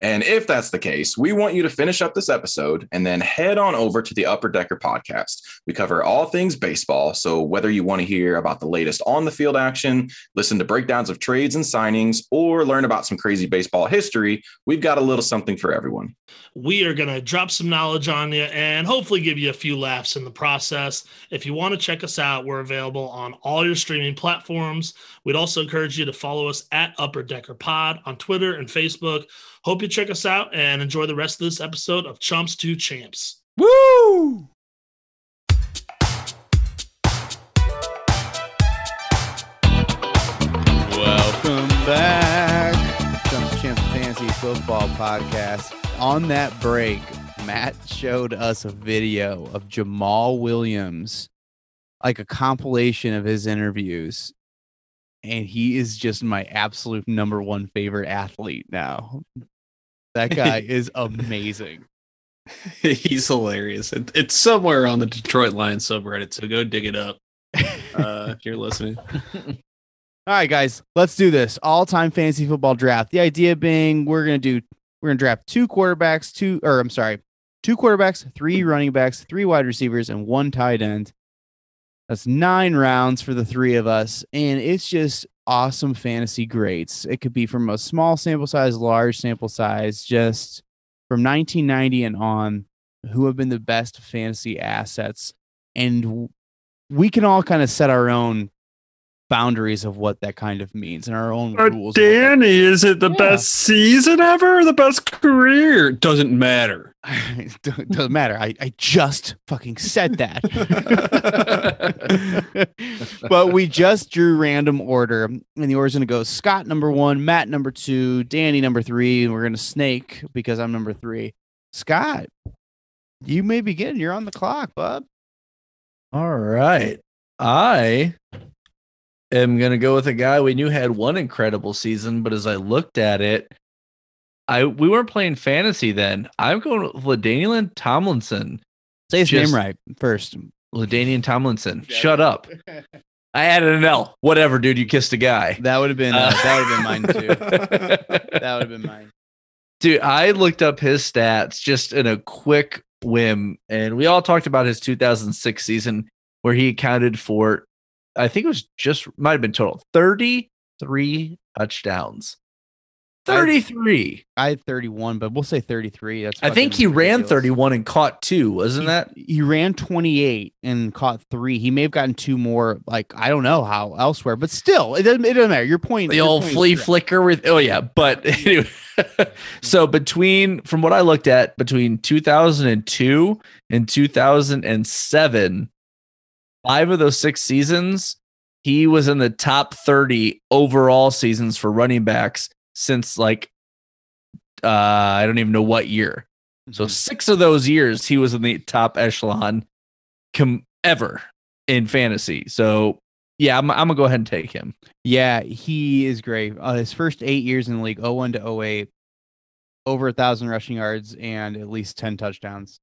And if that's the case, we want you to finish up this episode and then head on over to the Upper Decker Podcast. We cover all things baseball, so whether you want to hear about the latest on-the-field action, listen to breakdowns of trades and signings, or learn about some crazy baseball history, we've got a little something for everyone. We are going to drop some knowledge on you and hopefully give you a few laughs in the process. If you want to check us out, we're available on all your streaming platforms. We'd also encourage you to follow us at Upper Decker Pod on Twitter and Facebook. Hope you check us out and enjoy the rest of this episode of Chumps to Champs. Woo! Welcome back. Chumps to Champs Fantasy Football Podcast. On that break, Matt showed us a video of Jamal Williams, like a compilation of his interviews. And he is just my absolute number one favorite athlete now. That guy is amazing. He's hilarious. It's somewhere on the Detroit Lions subreddit, so go dig it up if you're listening. All right, guys, let's do this all-time fantasy football draft. The idea being we're gonna draft two quarterbacks, three running backs, three wide receivers, and one tight end. That's 9 rounds for the three of us, and it's just awesome fantasy grades. It could be from a small sample size, large sample size, just from 1990 and on, who have been the best fantasy assets. And we can all kind of set our own boundaries of what that kind of means and our own rules. Danny, is it the best season ever or the best career? Doesn't matter. It doesn't matter. I just fucking said that. But we just drew random order, and the order's going to go Scott number 1, Matt number 2, Danny number 3, and we're going to snake because I'm number 3. Scott, you may begin. You're on the clock, bub. All right. I am going to go with a guy we knew had one incredible season, but as I looked at it, we weren't playing fantasy then. I'm going with LaDainian Tomlinson. Say his name right first. LaDainian Tomlinson. Yeah. Shut up. I added an L. Whatever, dude. You kissed a guy. That would have been mine too. That would have been mine. Dude, I looked up his stats just in a quick whim, and we all talked about his 2006 season where he accounted for, I think it was might have been total 33 touchdowns. 33. I had 31, but we'll say 33. That's I think he ridiculous. Ran 31 and caught 2, wasn't that? He ran 28 and caught 3. He may have gotten 2 more, like, I don't know how elsewhere, but still, it doesn't matter. Your point. The old flea flicker with, oh yeah. But anyway, so from what I looked at, between 2002 and 2007, 5 of those 6 seasons, he was in the top 30 overall seasons for running backs since like I don't even know what year. So 6 of those years he was in the top echelon ever in fantasy. So yeah, I'm gonna go ahead and take him. Yeah, he is great. His first 8 years in the league, 01 to 08, over 1,000 rushing yards and at least 10 touchdowns.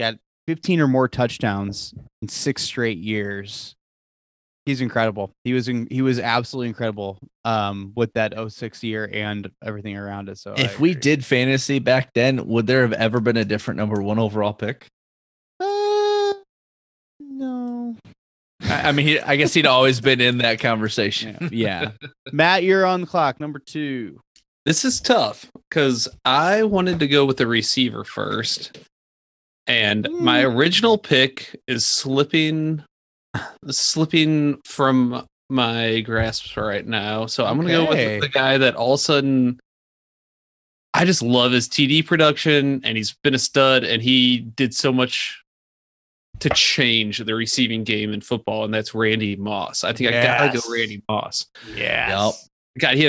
Got 15 or more touchdowns in 6 straight years. He's incredible. He was absolutely incredible with that 06 year and everything around it. So if we did fantasy back then, would there have ever been a different number 1 overall pick? No. I mean, I guess he'd always been in that conversation. Yeah. Matt, you're on the clock. Number 2. This is tough because I wanted to go with the receiver first. And my original pick is slipping from my grasp right now. So I'm going to go with the guy that all of a sudden I just love his TD production, and he's been a stud, and he did so much to change the receiving game in football, and that's Randy Moss. I think I got to go Randy Moss. Yeah. Yep. God, he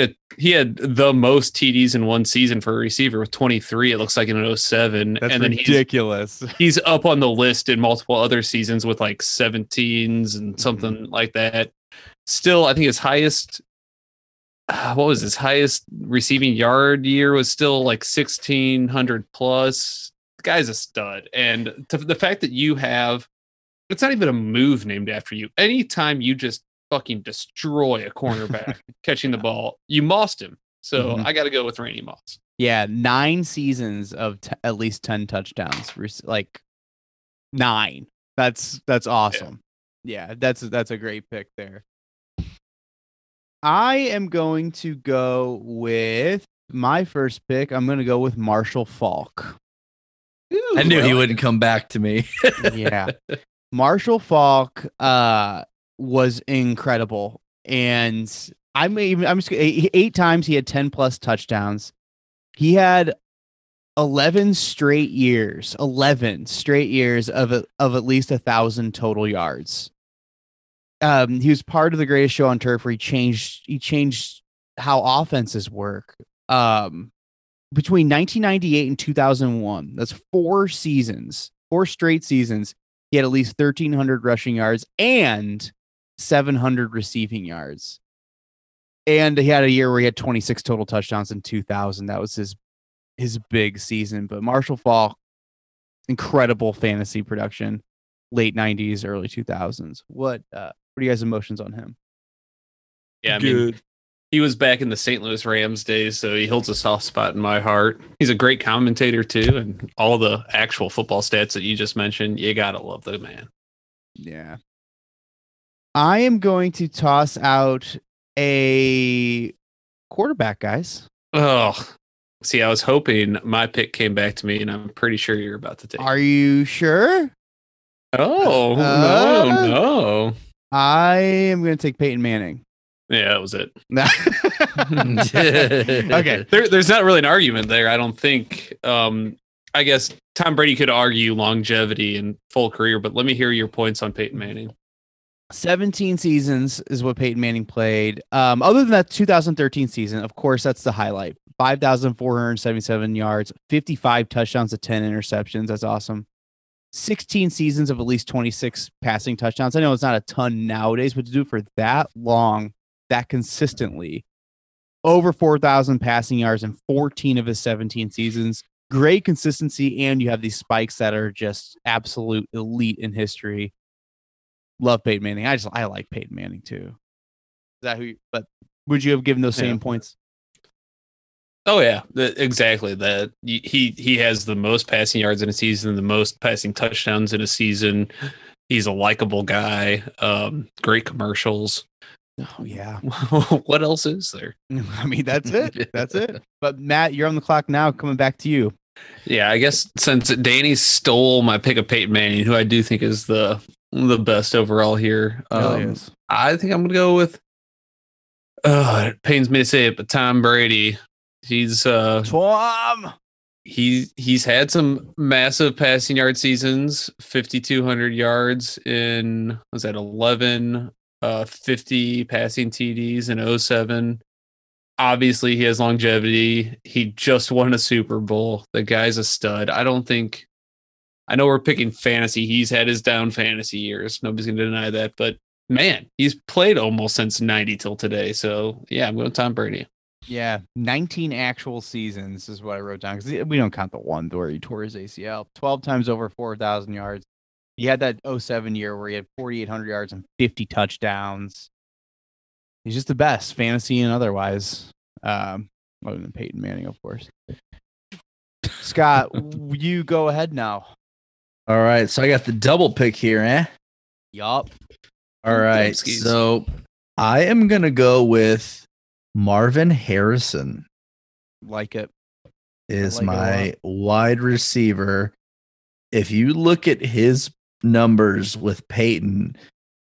had the most TDs in one season for a receiver with 23. It looks like in an 07. That's and then ridiculous. He's up on the list in multiple other seasons with like 17s and something like that. Still, I think his highest. What was his highest receiving yard year was still like 1,600 plus. The guy's a stud, and the fact that you have, it's not even a move named after you. Anytime you just fucking destroy a cornerback catching the ball, you mossed him. So I got to go with Randy Moss. Yeah, 9 seasons of at least 10 touchdowns. Like 9. That's awesome. Yeah, that's a great pick there. I am going to go with my first pick. I'm going to go with Marshall Faulk. Ooh, I knew he wouldn't come back to me. Yeah, Marshall Faulk. Was incredible, and I'm just 8 times he had 10 plus touchdowns. He had 11 straight years of at least 1,000 total yards. He was part of the greatest show on turf, where he changed how offenses work. Between 1998 and 2001, that's 4 straight seasons. He had at least 1,300 rushing yards and 700 receiving yards, and he had a year where he had 26 total touchdowns in 2000. That was his his big season, but Marshall Faulk, incredible fantasy production, late 90s, early 2000s. What are you guys' emotions on him? Yeah, I mean, he was back in the St. Louis Rams days, so he holds a soft spot in my heart. He's a great commentator, too, and all the actual football stats that you just mentioned, you gotta love the man. Yeah. I am going to toss out a quarterback, guys. Oh, see, I was hoping my pick came back to me, and I'm pretty sure you're about to take it. Are you sure? Oh, no. I am going to take Peyton Manning. Yeah, that was it. Okay. There's not really an argument there, I don't think. I guess Tom Brady could argue longevity and full career, but let me hear your points on Peyton Manning. 17 seasons is what Peyton Manning played. Other than that 2013 season, of course, that's the highlight. 5,477 yards, 55 touchdowns to 10 interceptions. That's awesome. 16 seasons of at least 26 passing touchdowns. I know it's not a ton nowadays, but to do it for that long, that consistently, over 4,000 passing yards in 14 of his 17 seasons. Great consistency, and you have these spikes that are just absolute elite in history. Love Peyton Manning. I like Peyton Manning too. Is that who? But would you have given those same points? Oh yeah, exactly. That he has the most passing yards in a season, the most passing touchdowns in a season. He's a likable guy. Great commercials. Oh yeah. What else is there? I mean, that's it. That's it. But Matt, you're on the clock now. Coming back to you. Yeah, I guess since Danny stole my pick of Peyton Manning, who I do think is the best overall here. I think I'm going to go with, it pains me to say it, but Tom Brady. He's had some massive passing yard seasons, 5,200 yards in, was that 11, 50 passing TDs in 2007. Obviously, he has longevity. He just won a Super Bowl. The guy's a stud. I know we're picking fantasy. He's had his down fantasy years. Nobody's going to deny that. But, man, he's played almost since 90 till today. So, yeah, I'm going with Tom Brady. Yeah, 19 actual seasons is what I wrote down, because we don't count the one where he tore his ACL. 12 times over 4,000 yards. He had that 2007 year where he had 4,800 yards and 50 touchdowns. He's just the best, fantasy and otherwise, other than Peyton Manning, of course. Scott, you go ahead now. All right, so I got the double pick here, eh? Yup. All right, so I am going to go with Marvin Harrison. Like it. Is like my wide receiver. If you look at his numbers with Peyton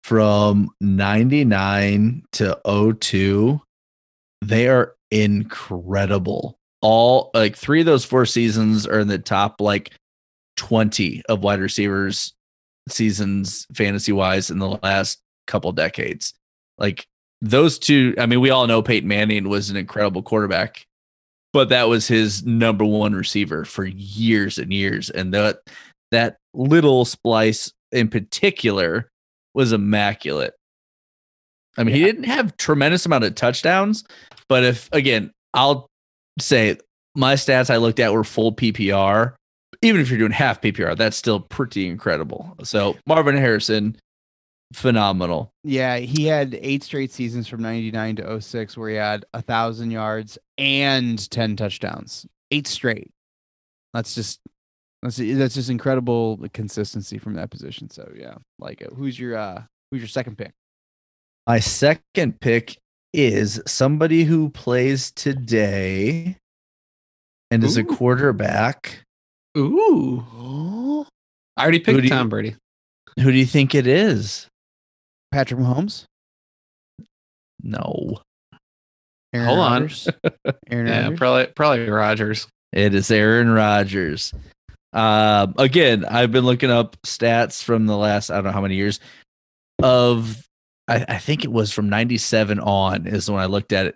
from 99 to 02, they are incredible. All like three of those four seasons are in the top 20 of wide receivers seasons fantasy wise in the last couple decades. Like those two, I mean, we all know Peyton Manning was an incredible quarterback, but that was his number one receiver for years and years. And that little splice in particular was immaculate. I mean, He didn't have tremendous amount of touchdowns, but I'll say my stats I looked at were full PPR. Even if you're doing half PPR, that's still pretty incredible. So Marvin Harrison, phenomenal. Yeah, he had 8 straight seasons from 99 to 06 where he had 1,000 yards and 10 touchdowns. 8 straight. That's just incredible consistency from that position. So yeah, like it. Who's your second pick? My second pick is somebody who plays today and is a quarterback. Ooh. I already picked Tom Brady. Who do you think it is? Patrick Mahomes? No. Hold on. Aaron Rodgers? Yeah, probably Rodgers. It is Aaron Rodgers. Again, I've been looking up stats from the last, I don't know how many years, of I think it was from 97 on is when I looked at it.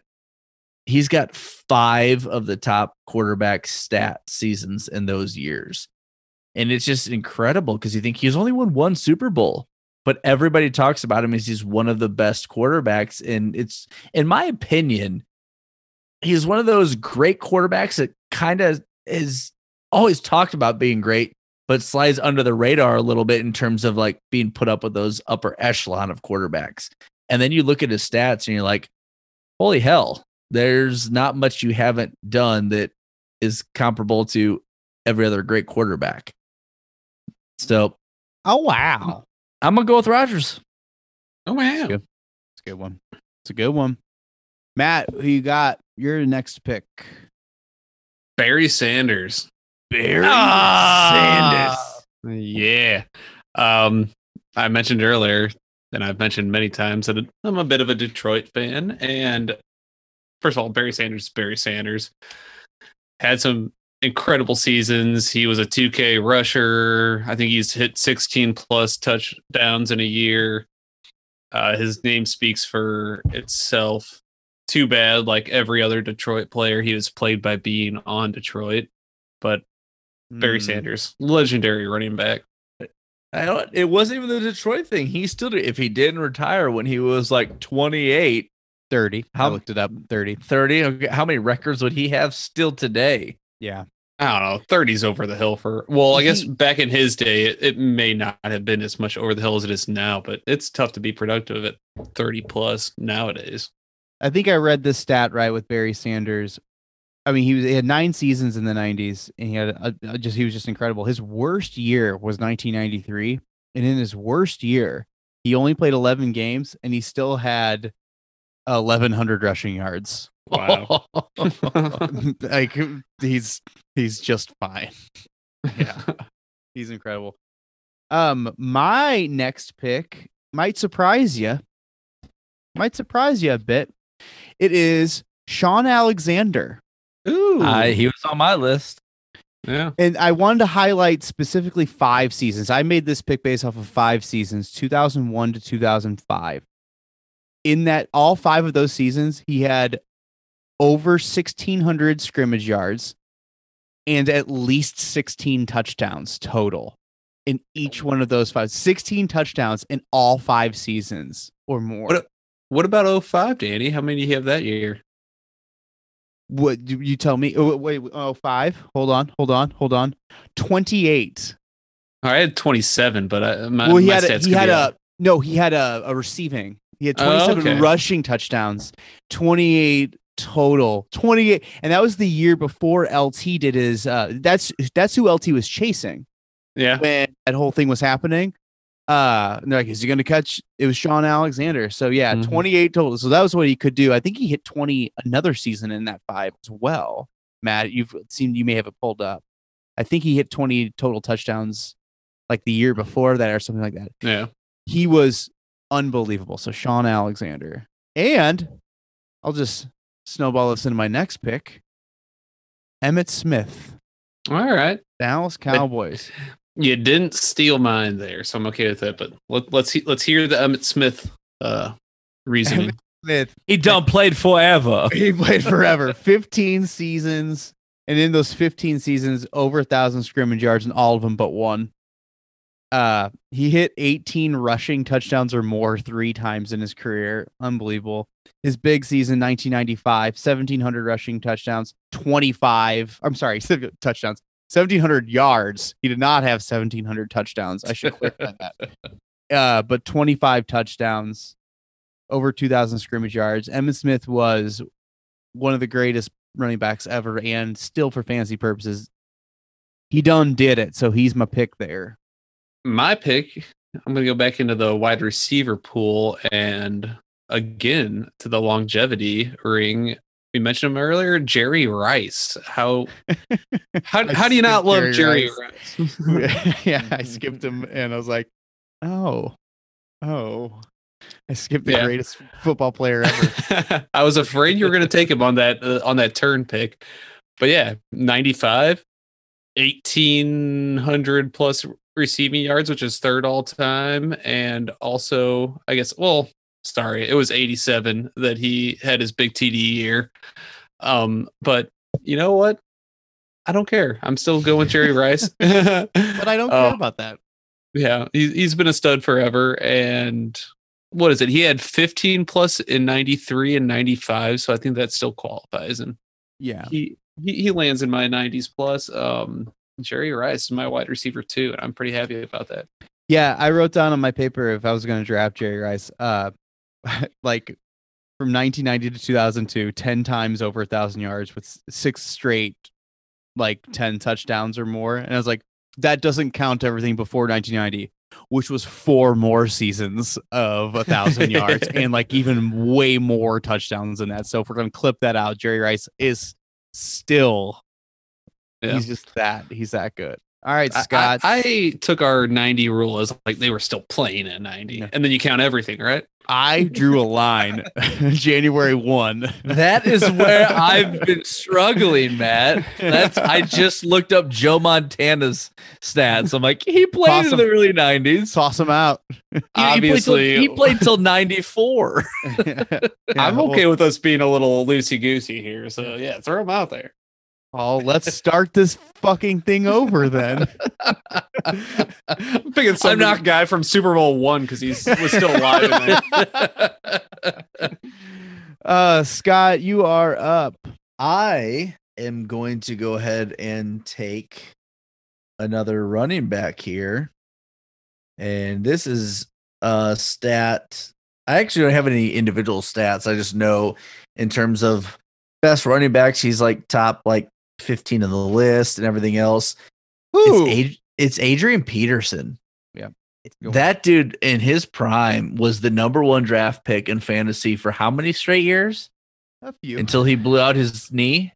He's got 5 of the top quarterback stat seasons in those years. And it's just incredible because you think he's only won one Super Bowl, but everybody talks about him as he's one of the best quarterbacks. And it's, in my opinion, he's one of those great quarterbacks that kind of is always talked about being great, but slides under the radar a little bit in terms of like being put up with those upper echelon of quarterbacks. And then you look at his stats and you're like, holy hell, there's not much you haven't done that is comparable to every other great quarterback. So, oh, wow. I'm going to go with Rodgers. Oh, wow. It's a good one. It's a good one. Matt, who you got? Your next pick. Barry Sanders. Barry Sanders. Yeah. I mentioned earlier, and I've mentioned many times, that I'm a bit of a Detroit fan. And first of all, Barry Sanders had some incredible seasons. He was a 2K rusher. I think he's hit 16 plus touchdowns in a year. His name speaks for itself. Too bad, like every other Detroit player, he was played by being on Detroit. But Barry Sanders, legendary running back. It wasn't even the Detroit thing. He still did. If he didn't retire when he was like 28, 30. I looked it up. 30. Okay. How many records would he have still today? Yeah. I don't know. 30's over the hill for. Well, I guess back in his day, it may not have been as much over the hill as it is now, but it's tough to be productive at 30 plus nowadays. I think I read this stat right with Barry Sanders. I mean, he had 9 seasons in the 90s, and he had he was just incredible. His worst year was 1993, and in his worst year, he only played 11 games, and he still had 1,100 rushing yards. Wow! Like he's just fine. Yeah, he's incredible. My next pick might surprise you. Might surprise you a bit. It is Shaun Alexander. Ooh, he was on my list. Yeah, and I wanted to highlight specifically 5 seasons. I made this pick based off of 5 seasons, 2001 to 2005. In that, all 5 of those seasons, he had over 1,600 scrimmage yards and at least 16 touchdowns total in each one of those 5. 16 touchdowns in all 5 seasons or more. What about 05, Danny? How many do you have that year? What do you tell me? Oh, wait, 05. Hold on. 28. All right, I had 27, but my stats could be up. No, he had a receiving. He had 27 rushing touchdowns, 28 total, 28. And that was the year before LT did his, that's who LT was chasing. Yeah. When that whole thing was happening. And they're like, is he going to catch? It was Shaun Alexander. So yeah, 28 total. So that was what he could do. I think he hit 20 another season in that 5 as well. Matt, you may have it pulled up. I think he hit 20 total touchdowns like the year before that or something like that. Yeah. He was unbelievable. So Shaun Alexander. And I'll just snowball this into my next pick. Emmitt Smith. All right. Dallas Cowboys. But you didn't steal mine there, so I'm okay with that. But let's hear the Emmitt Smith reasoning. Emmitt Smith. He played forever. He played forever. 15 seasons. And in those 15 seasons, over 1,000 scrimmage yards in all of them but one. He hit 18 rushing touchdowns or more 3 times in his career. Unbelievable. His big season, 1995, 1,700 rushing touchdowns, 1,700 yards. He did not have 1,700 touchdowns. I should clear that. But 25 touchdowns, over 2,000 scrimmage yards. Emmitt Smith was one of the greatest running backs ever, and still for fantasy purposes, he done did it, so he's my pick there. My pick, I'm going to go back into the wide receiver pool and again to the longevity ring. We mentioned him earlier, Jerry Rice. How do you not love Jerry Rice? Yeah, I skipped him and I was like, oh, I skipped the greatest football player ever. I was afraid you were going to take him on that turn pick, but yeah, 95, 1,800 plus receiving yards, which is 3rd all time, and also it was 87 that he had his big TD year. But you know what? I don't care. I'm still going with Jerry Rice. But I don't care about that. Yeah, he's been a stud forever. And what is it? He had 15 plus in 93 and 95, so I think that still qualifies. And yeah, he he lands in my 90s plus. Jerry Rice is my wide receiver too, and I'm pretty happy about that. Yeah, I wrote down on my paper if I was going to draft Jerry Rice, like from 1990 to 2002, 10 times over 1,000 yards with 6 straight, like 10 touchdowns or more. And I was like, that doesn't count everything before 1990, which was 4 more seasons of 1,000 yards and like even way more touchdowns than that. So if we're going to clip that out, Jerry Rice is still, he's just that, he's that good. All right, Scott. I took our 90 rule as like they were still playing at 90. Yeah. And then you count everything, right? I drew a line January 1. That is where I've been struggling, Matt. I just looked up Joe Montana's stats. I'm like, he played in the early 90s. Toss him out. Obviously. He played till 94. Yeah, I'm okay with us being a little loosey-goosey here. So, yeah, throw him out there. Oh, let's start this fucking thing over then. I'm picking some guy from Super Bowl I because he was still alive. Scott, you are up. I am going to go ahead and take another running back here. And this is a stat. I actually don't have any individual stats. I just know in terms of best running backs, he's like top 15 on the list and everything else. It's Adrian Peterson. Yeah. That dude in his prime was the number 1 draft pick in fantasy for how many straight years? A few. Until he blew out his knee.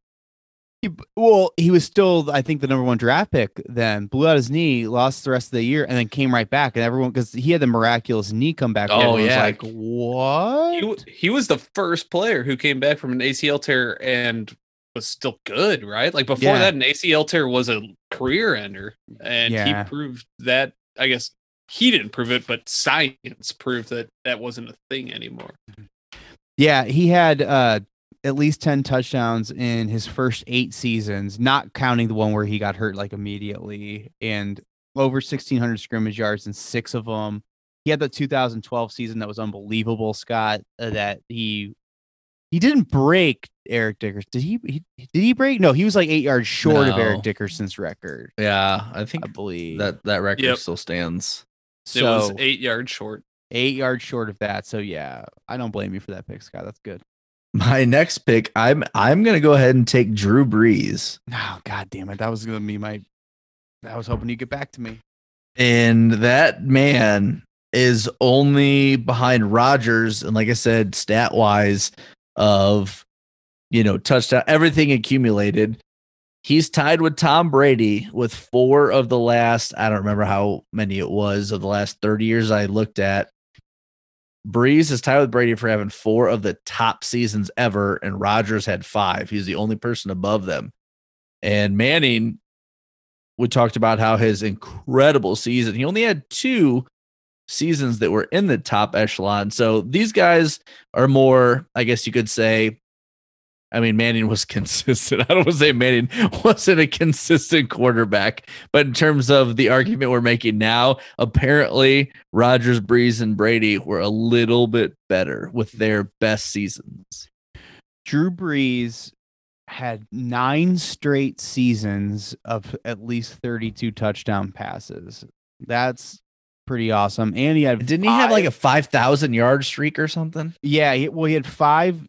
He was still, I think, the number 1 draft pick then, blew out his knee, lost the rest of the year, and then came right back. And everyone, because he had the miraculous knee comeback. Oh, yeah. Like, what? He was the first player who came back from an ACL tear and was still good, right? Like before that, an ACL tear was a career ender, and he proved that. I guess he didn't prove it, but science proved that that wasn't a thing anymore. Yeah, he had at least 10 touchdowns in his first 8 seasons, not counting the one where he got hurt like immediately, and over 1,600 scrimmage yards in 6 of them. He had the 2012 season that was unbelievable, Scott. That he didn't break Eric Dickerson. Did he? Did he break? No, he was like 8 yards short of Eric Dickerson's record. Yeah, I believe that record still stands. So, it was 8 yards short. 8 yards short of that. So yeah, I don't blame you for that pick, Scott. That's good. My next pick, I'm gonna go ahead and take Drew Brees. Oh, god damn it! That was gonna be my. I was hoping you'd get back to me. And that man is only behind Rodgers, and like I said, stat wise, of touchdown, everything accumulated. He's tied with Tom Brady with 4 of the last, I don't remember how many it was, of the last 30 years I looked at. Brees is tied with Brady for having 4 of the top seasons ever, and Rodgers had 5. He's the only person above them. And Manning, we talked about how his incredible season, he only had 2 seasons that were in the top echelon. So these guys are more, I guess you could say, I mean, Manning was consistent. I don't want to say Manning wasn't a consistent quarterback, but in terms of the argument we're making now, apparently Rodgers, Brees, and Brady were a little bit better with their best seasons. Drew Brees had 9 straight seasons of at least 32 touchdown passes. That's pretty awesome. And he had he have like a 5,000 yard streak or something? Yeah. He had 5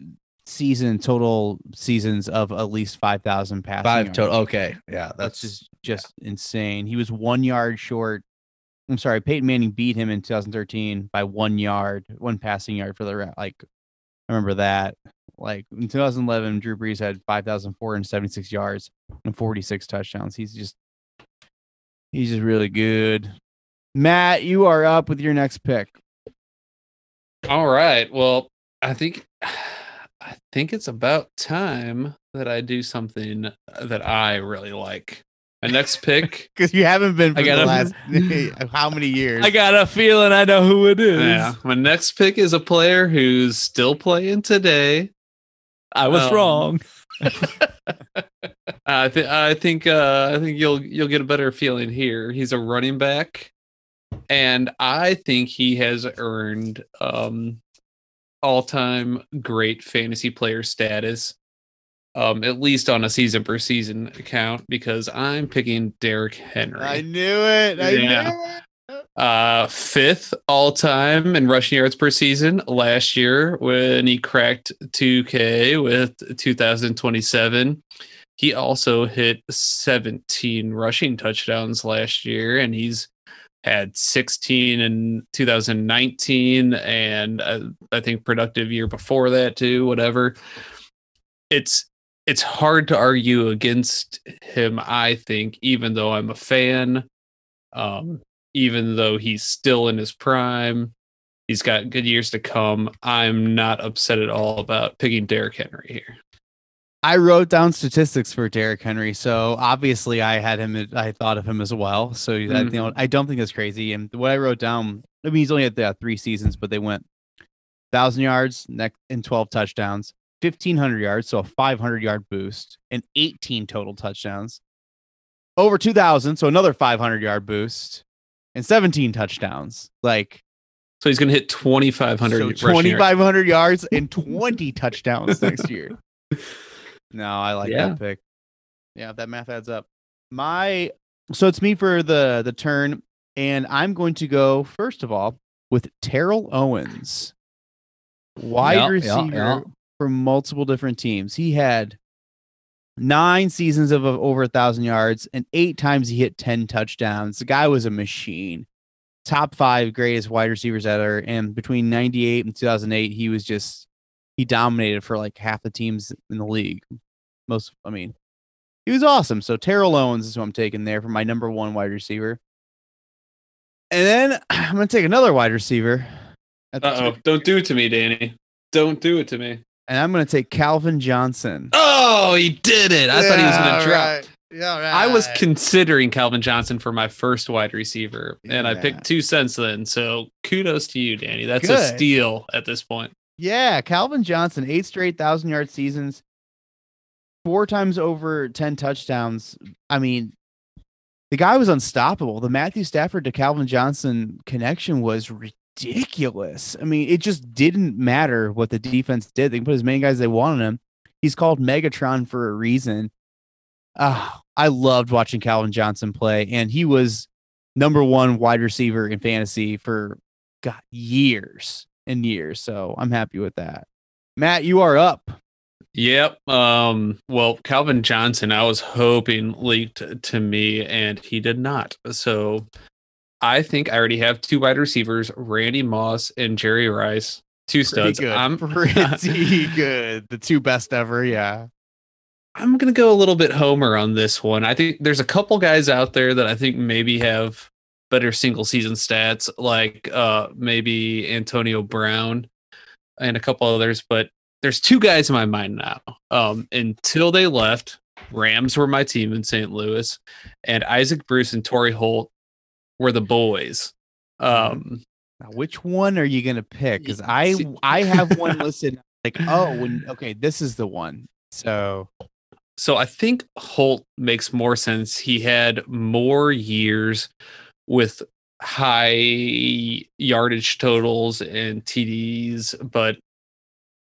total seasons of at least 5,000 passes. 5 total. Okay. Yeah. That's just insane. He was 1 yard short. I'm sorry. Peyton Manning beat him in 2013 by 1 passing yard for the round. Like, I remember that. Like in 2011, Drew Brees had 5,476 yards and 46 touchdowns. He's just really good. Matt, you are up with your next pick. All right. Well, I think it's about time that I do something that I really like. My next pick. Because you haven't been for the last how many years? I got a feeling I know who it is. Yeah. My next pick is a player who's still playing today. I was wrong. I think you'll get a better feeling here. He's a running back, and I think he has earned all-time great fantasy player status. at least on a season per season account, because I'm picking Derrick Henry. I knew it. I knew it. Fifth all time in rushing yards per season last year when he cracked 2K with 2027. He also hit 17 rushing touchdowns last year, and he's had 16 in 2019, and I think productive year before that too, whatever. It's hard to argue against him, I think, even though I'm a fan, even though he's still in his prime. He's got good years to come. I'm not upset at all about picking Derrick Henry here. I wrote down statistics for Derrick Henry, so obviously I had him. I thought of him as well. So that, you know, I don't think it's crazy. And what I wrote down, I mean, he's only had three seasons, but they went 1,000 yards and 12 touchdowns, 1,500 yards, so a 500-yard boost, and 18 total touchdowns. Over 2,000, so another 500-yard boost, and 17 touchdowns. Like, so he's going to hit 2,500. So 2,500 yards and 20 touchdowns next year. No, I like that pick. Yeah, that math adds up. So it's me for the turn, and I'm going to go, first of all, with Terrell Owens, wide receiver from multiple different teams. He had 9 seasons of over 1,000 yards, and 8 times he hit 10 touchdowns. The guy was a machine. Top 5 greatest wide receivers ever, and between 98 and 2008, he was just... He dominated for like half the teams in the league. He was awesome. So Terrell Owens is who I'm taking there for my number 1 wide receiver. And then I'm going to take another wide receiver. Uh-oh. Don't do it to me, Danny. Don't do it to me. And I'm going to take Calvin Johnson. Oh, he did it. I thought he was going to drop. Right. I was considering Calvin Johnson for my first wide receiver, and I picked 2 cents then. So kudos to you, Danny. That's a steal at this point. Yeah, Calvin Johnson, 8 straight 1,000-yard seasons, 4 times over 10 touchdowns. I mean, the guy was unstoppable. The Matthew Stafford to Calvin Johnson connection was ridiculous. I mean, it just didn't matter what the defense did. They can put as many guys as they wanted him. He's called Megatron for a reason. I loved watching Calvin Johnson play, and he was number 1 wide receiver in fantasy for years. So I'm happy with that. Matt, you are up. Yep. Well, Calvin Johnson, I was hoping leaked to me, and he did not. So I think I already have 2 wide receivers, Randy Moss and Jerry Rice. 2 studs. I'm pretty good. The 2 best ever. Yeah. I'm going to go a little bit homer on this one. I think there's a couple guys out there that I think maybe have better single season stats, like maybe Antonio Brown and a couple others, but there's 2 guys in my mind now. Until they left, Rams were my team in St. Louis, and Isaac Bruce and Torrey Holt were the boys. Now, which one are you going to pick? Because I have one listed like, this is the one. So I think Holt makes more sense. He had more years with high yardage totals and TDs, but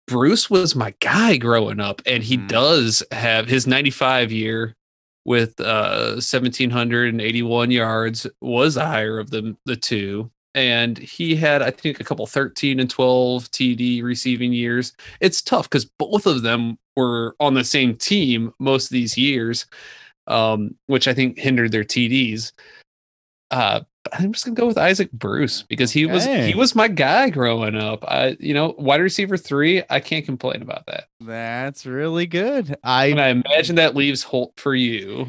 Bruce was my guy growing up, and he does have his 95 year with 1,781 yards was the higher of the 2. And he had, I think, a couple 13 and 12 TD receiving years. It's tough because both of them were on the same team most of these years, which I think hindered their TDs. I'm just gonna go with Isaac Bruce because he was my guy growing up. Wide receiver 3, I can't complain about that. That's really good. I imagine that leaves Holt for you.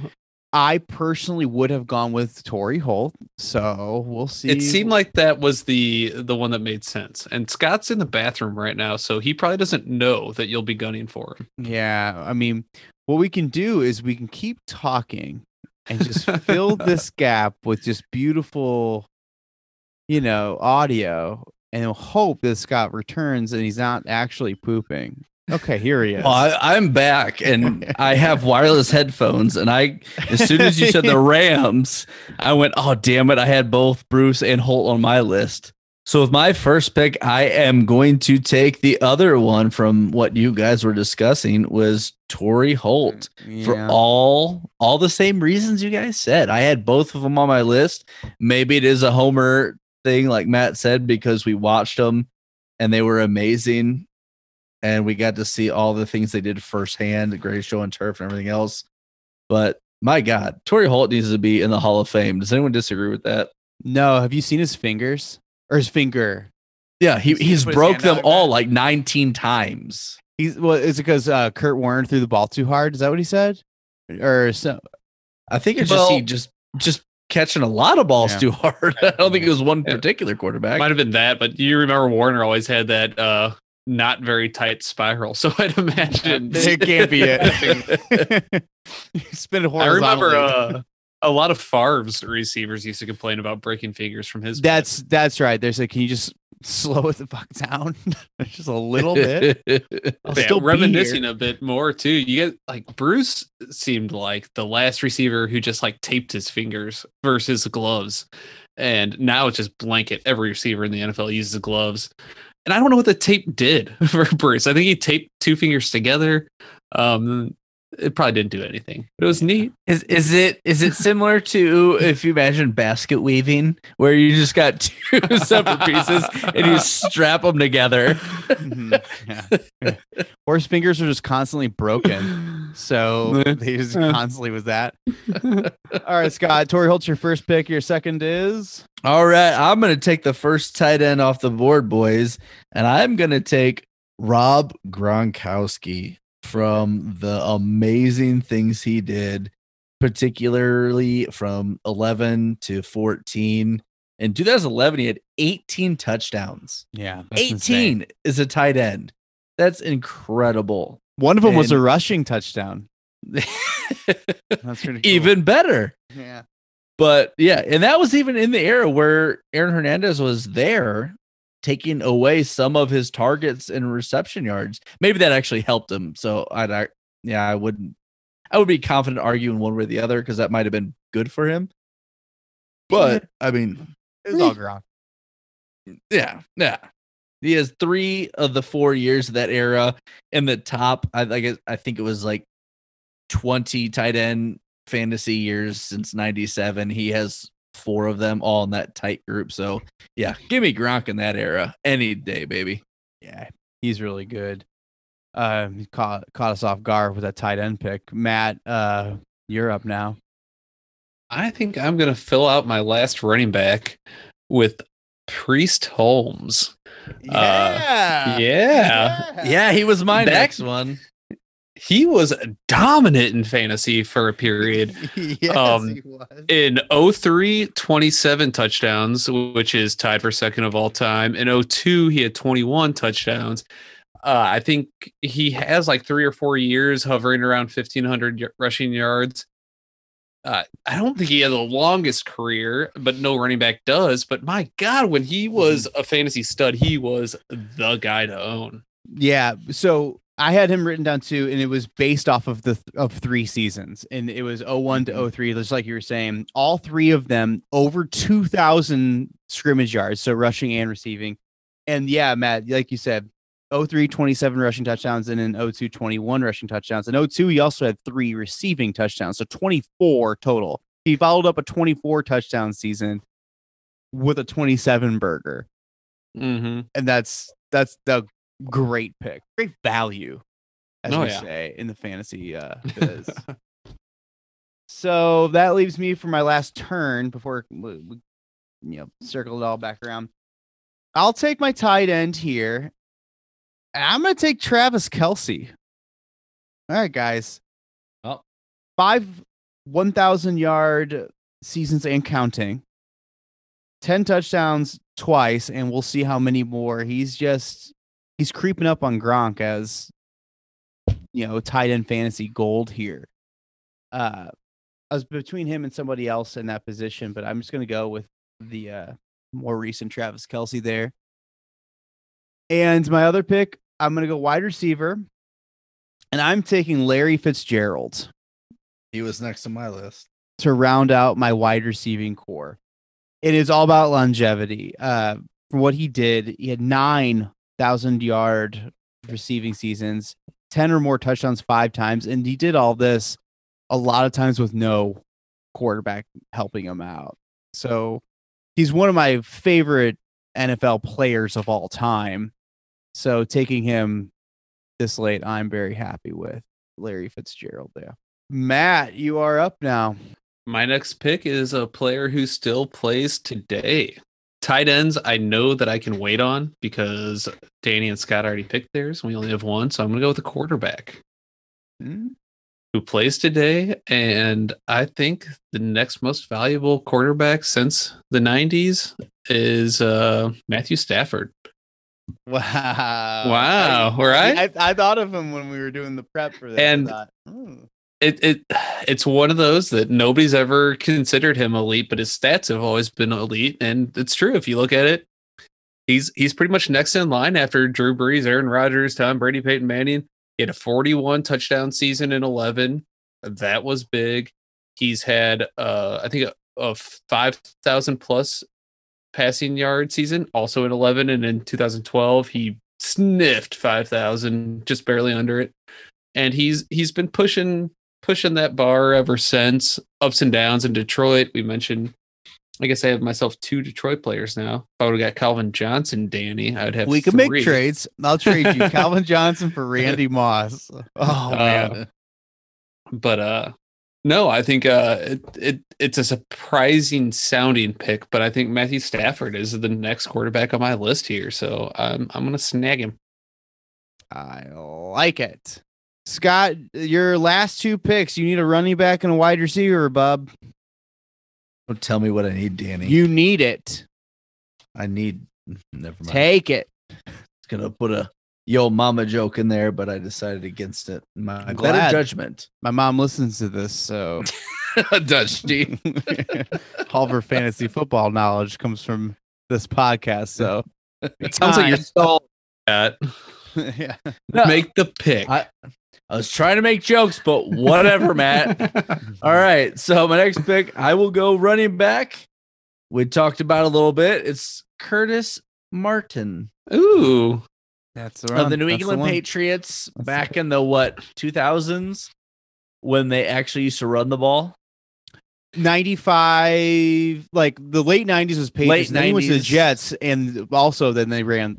I personally would have gone with Torrey Holt, so we'll see. It seemed like that was the one that made sense. And Scott's in the bathroom right now, so he probably doesn't know that you'll be gunning for him. Yeah, I mean, what we can do is we can keep talking and just fill this gap with just beautiful, audio, and we'll hope that Scott returns and he's not actually pooping. Okay, here he is. Well, I'm back, and I have wireless headphones. And as soon as you said the Rams, I went, oh, damn it. I had both Bruce and Holt on my list. So with my first pick, I am going to take the other one from what you guys were discussing, was Torrey Holt, for all the same reasons you guys said. I had both of them on my list. Maybe it is a homer thing, like Matt said, because we watched them and they were amazing, and we got to see all the things they did firsthand, the great show on turf and everything else. But my God, Torrey Holt needs to be in the Hall of Fame. Does anyone disagree with that? No. Have you seen his fingers? Or his finger. Yeah, he's broke them all like 19 times. Is it because Kurt Warner threw the ball too hard? Is that what he said? Or so? I think it's just catching a lot of balls too hard. I don't think it was one particular quarterback. Might have been that, but you remember Warner always had that not very tight spiral. So I'd imagine it can't be it. Spin horizontally. I remember. A lot of Favre's receivers used to complain about breaking fingers from his. That's right. They said, "Can you just slow it the fuck down, just a little bit?" Still reminiscing a bit more too. You get like Bruce seemed like the last receiver who just like taped his fingers versus gloves, and now it's just blanket. Every receiver in the NFL uses gloves, and I don't know what the tape did for Bruce. I think he taped two fingers together. It probably didn't do anything, but it was neat. Is it similar to if you imagine basket weaving, where you just got two separate pieces and you strap them together? Horse fingers are just constantly broken, so they just constantly was that. All right, Scott, Torrey Holt's your first pick. Your second is? All right, I'm going to take the first tight end off the board, boys, and I'm going to take Rob Gronkowski. From the amazing things he did, particularly from 11 to 14. In 2011, he had 18 touchdowns. Yeah. 18 insane. Is a tight end. That's incredible. One of them was a rushing touchdown. That's pretty cool. Even better. Yeah. But yeah, and that was even in the era where Aaron Hernandez was there, taking away some of his targets and reception yards. Maybe that actually helped him. So I would be confident arguing one way or the other, because that might have been good for him. But I mean, it was all Gronk. Yeah. He has 3 of the 4 years of that era in the top. I think it was like 20 tight end fantasy years since 97. He has 4 of them all in that tight group. So yeah, give me Gronk in that era any day, baby. Yeah, he's really good. He caught us off guard with that tight end pick. Matt, you're up now. I think I'm going to fill out my last running back with Priest Holmes. Yeah, he was my next one. He was dominant in fantasy for a period. Yes, he was. In 2003, 27 touchdowns, which is tied for second of all time. In 2002, he had 21 touchdowns. I think he has like 3 or 4 years hovering around 1,500 rushing yards. I don't think he had the longest career, but no running back does. But my God, when he was a fantasy stud, he was the guy to own. Yeah, so I had him written down too, and it was based off of the 3 seasons, and it was 2001 to 2003, just like you were saying. All 3 of them over 2,000 scrimmage yards, so rushing and receiving. And yeah, Matt, like you said, 2003, 27 rushing touchdowns, and in 2002, 21 rushing touchdowns. In 2002, he also had 3 receiving touchdowns, so 24 total. He followed up a 24 touchdown season with a 27 burger, and that's the great pick, great value, as say in the fantasy biz. So that leaves me for my last turn before we circle it all back around. I'll take my tight end here, and I'm gonna take Travis Kelce. All right, guys. 5 1,000-yard seasons and counting, 10 touchdowns twice, and we'll see how many more. He's creeping up on Gronk as, tight end fantasy gold here. I was between him and somebody else in that position, but I'm just going to go with the more recent Travis Kelce there. And my other pick, I'm going to go wide receiver, and I'm taking Larry Fitzgerald. He was next on my list. To round out my wide receiving core. It is all about longevity. for what he did. He had 9,000-yard receiving seasons, 10 or more touchdowns 5 times, and he did all this a lot of times with no quarterback helping him out. So he's one of my favorite NFL players of all time. So taking him this late, I'm very happy with Larry Fitzgerald there. Matt, you are up now. My next pick is a player who still plays today. Tight ends, I know that I can wait on because Danny and Scott already picked theirs. We only have one, so I'm going to go with a quarterback who plays today. And I think the next most valuable quarterback since the 90s is Matthew Stafford. Wow. Right? I thought of him when we were doing the prep for this. And it's one of those that nobody's ever considered him elite, but his stats have always been elite. And it's true. If you look at it, he's pretty much next in line after Drew Brees, Aaron Rodgers, Tom Brady, Peyton Manning. He had a 41 touchdown season in 11. That was big. He's had, I think, a 5,000 plus passing yard season, also in 11. And in 2012, he sniffed 5,000, just barely under it. And he's been pushing that bar ever since. Ups and downs in Detroit. We mentioned, I guess I have myself 2 Detroit players now. If I would have got Calvin Johnson, Danny, I would have 3. We can make trades. I'll trade you Calvin Johnson for Randy Moss. Oh, man. No, I think it's a surprising sounding pick, but I think Matthew Stafford is the next quarterback on my list here, so I'm going to snag him. I like it. Scott, your last 2 picks, you need a running back and a wide receiver, bub. Don't tell me what I need, Danny. You need it. Never mind. Take it. I was going to put a Yo Mama joke in there, but I decided against it. My better judgment. My mom listens to this, so. Dutch D. All of her fantasy football knowledge comes from this podcast, so. It sounds like you're so bad. Yeah. No. Make the pick. I was trying to make jokes, but whatever, Matt. All right. So my next pick, I will go running back. We talked about a little bit. It's Curtis Martin. Ooh. That's right. Of the New England Patriots back in the 2000s when they actually used to run the ball. 95, like the late 90s was Patriots. Then it was the Jets, and also then they ran,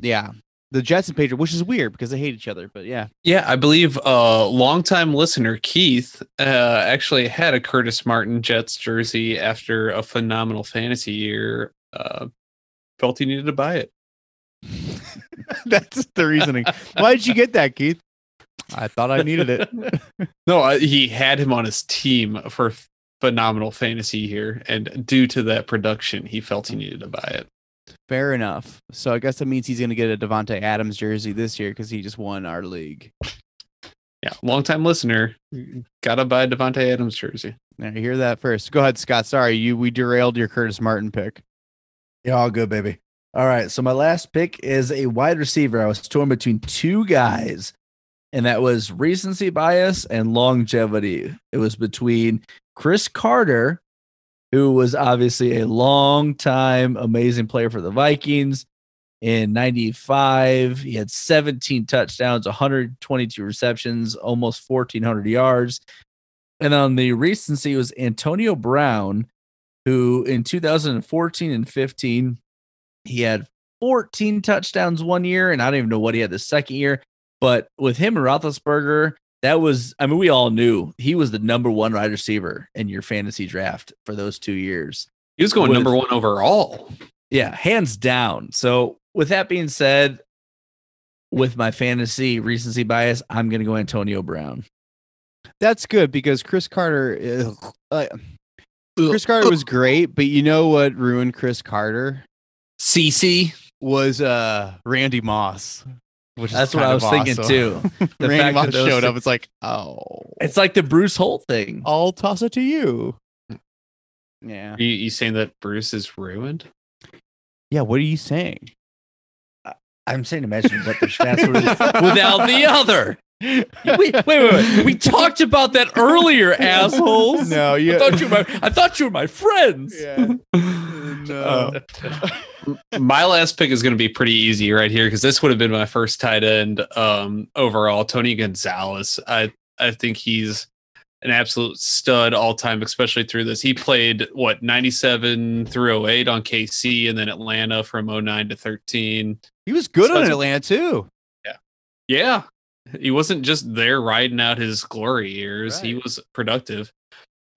the Jets and Patriots, which is weird because they hate each other, but yeah. Yeah, I believe longtime listener Keith actually had a Curtis Martin Jets jersey after a phenomenal fantasy year. Felt he needed to buy it. That's the reasoning. Why did you get that, Keith? I thought I needed it. No, he had him on his team for phenomenal fantasy year, and due to that production, he felt he needed to buy it. Fair enough. So I guess that means he's going to get a Devontae Adams jersey this year because he just won our league. Yeah, longtime listener, gotta buy a Devontae Adams jersey. Now you hear that first. Go ahead, Scott. Sorry, we derailed your Curtis Martin pick. Yeah, all good, baby. All right, so my last pick is a wide receiver. I was torn between 2 guys, and that was recency bias and longevity. It was between Cris Carter, who was obviously a long-time amazing player for the Vikings. In 95, he had 17 touchdowns, 122 receptions, almost 1,400 yards. And on the recency was Antonio Brown, who in 2014 and 15, he had 14 touchdowns one year, and I don't even know what he had the second year. But with him and Roethlisberger, we all knew he was the number 1 wide receiver in your fantasy draft for those 2 years. He was going number 1 overall. Yeah, hands down. So with that being said, with my fantasy recency bias, I'm going to go Antonio Brown. That's good because Cris Carter was great, but you know what ruined Cris Carter? CC was Randy Moss. That's what I was thinking too. The fact that those showed up, it's like, oh, it's like the Bruce Holt thing. I'll toss it to you. Yeah, you saying that Bruce is ruined? Yeah, what are you saying? I'm saying imagine what the stats were without the other. Wait. We talked about that earlier, assholes. No, you... I thought you were my friends. Yeah. No. My last pick is going to be pretty easy right here because this would have been my first tight end overall. Tony Gonzalez. I think he's an absolute stud all time, especially through this. He played, 97 through 08 on KC and then Atlanta from 09 to 13. He was good on Atlanta too. Yeah. Yeah. He wasn't just there riding out his glory years. Right. He was productive.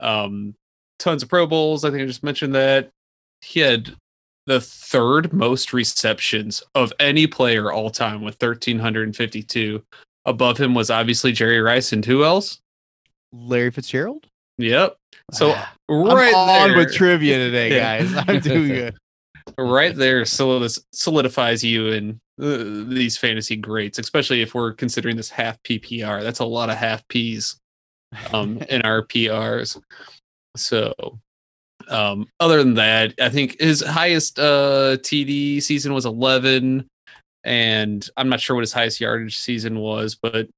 Tons of Pro Bowls. I think I just mentioned that. He had the third most receptions of any player all time with 1,352. Above him was obviously Jerry Rice and who else? Larry Fitzgerald. Yep. So right on there with trivia today, guys. I'm doing good. Right there solidifies you in these fantasy greats, especially if we're considering this half PPR. That's a lot of half P's in our PRs. So other than that, I think his highest TD season was 11, and I'm not sure what his highest yardage season was, but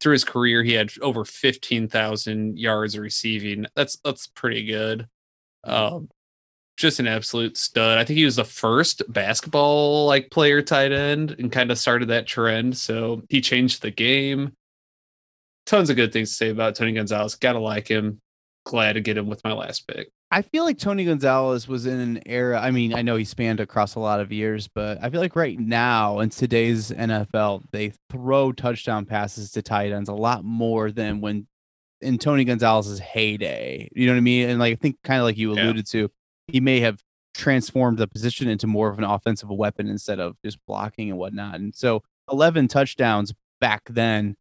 through his career, he had over 15,000 yards receiving. That's pretty good. Just an absolute stud. I think he was the first basketball player tight end and kind of started that trend. So he changed the game. Tons of good things to say about Tony Gonzalez. Gotta like him. Glad to get him with my last pick. I feel like Tony Gonzalez was in an era. I mean, I know he spanned across a lot of years, but I feel like right now in today's NFL, they throw touchdown passes to tight ends a lot more than when in Tony Gonzalez's heyday. You know what I mean? And I think kind of like you alluded to, he may have transformed the position into more of an offensive weapon instead of just blocking and whatnot. And so 11 touchdowns back then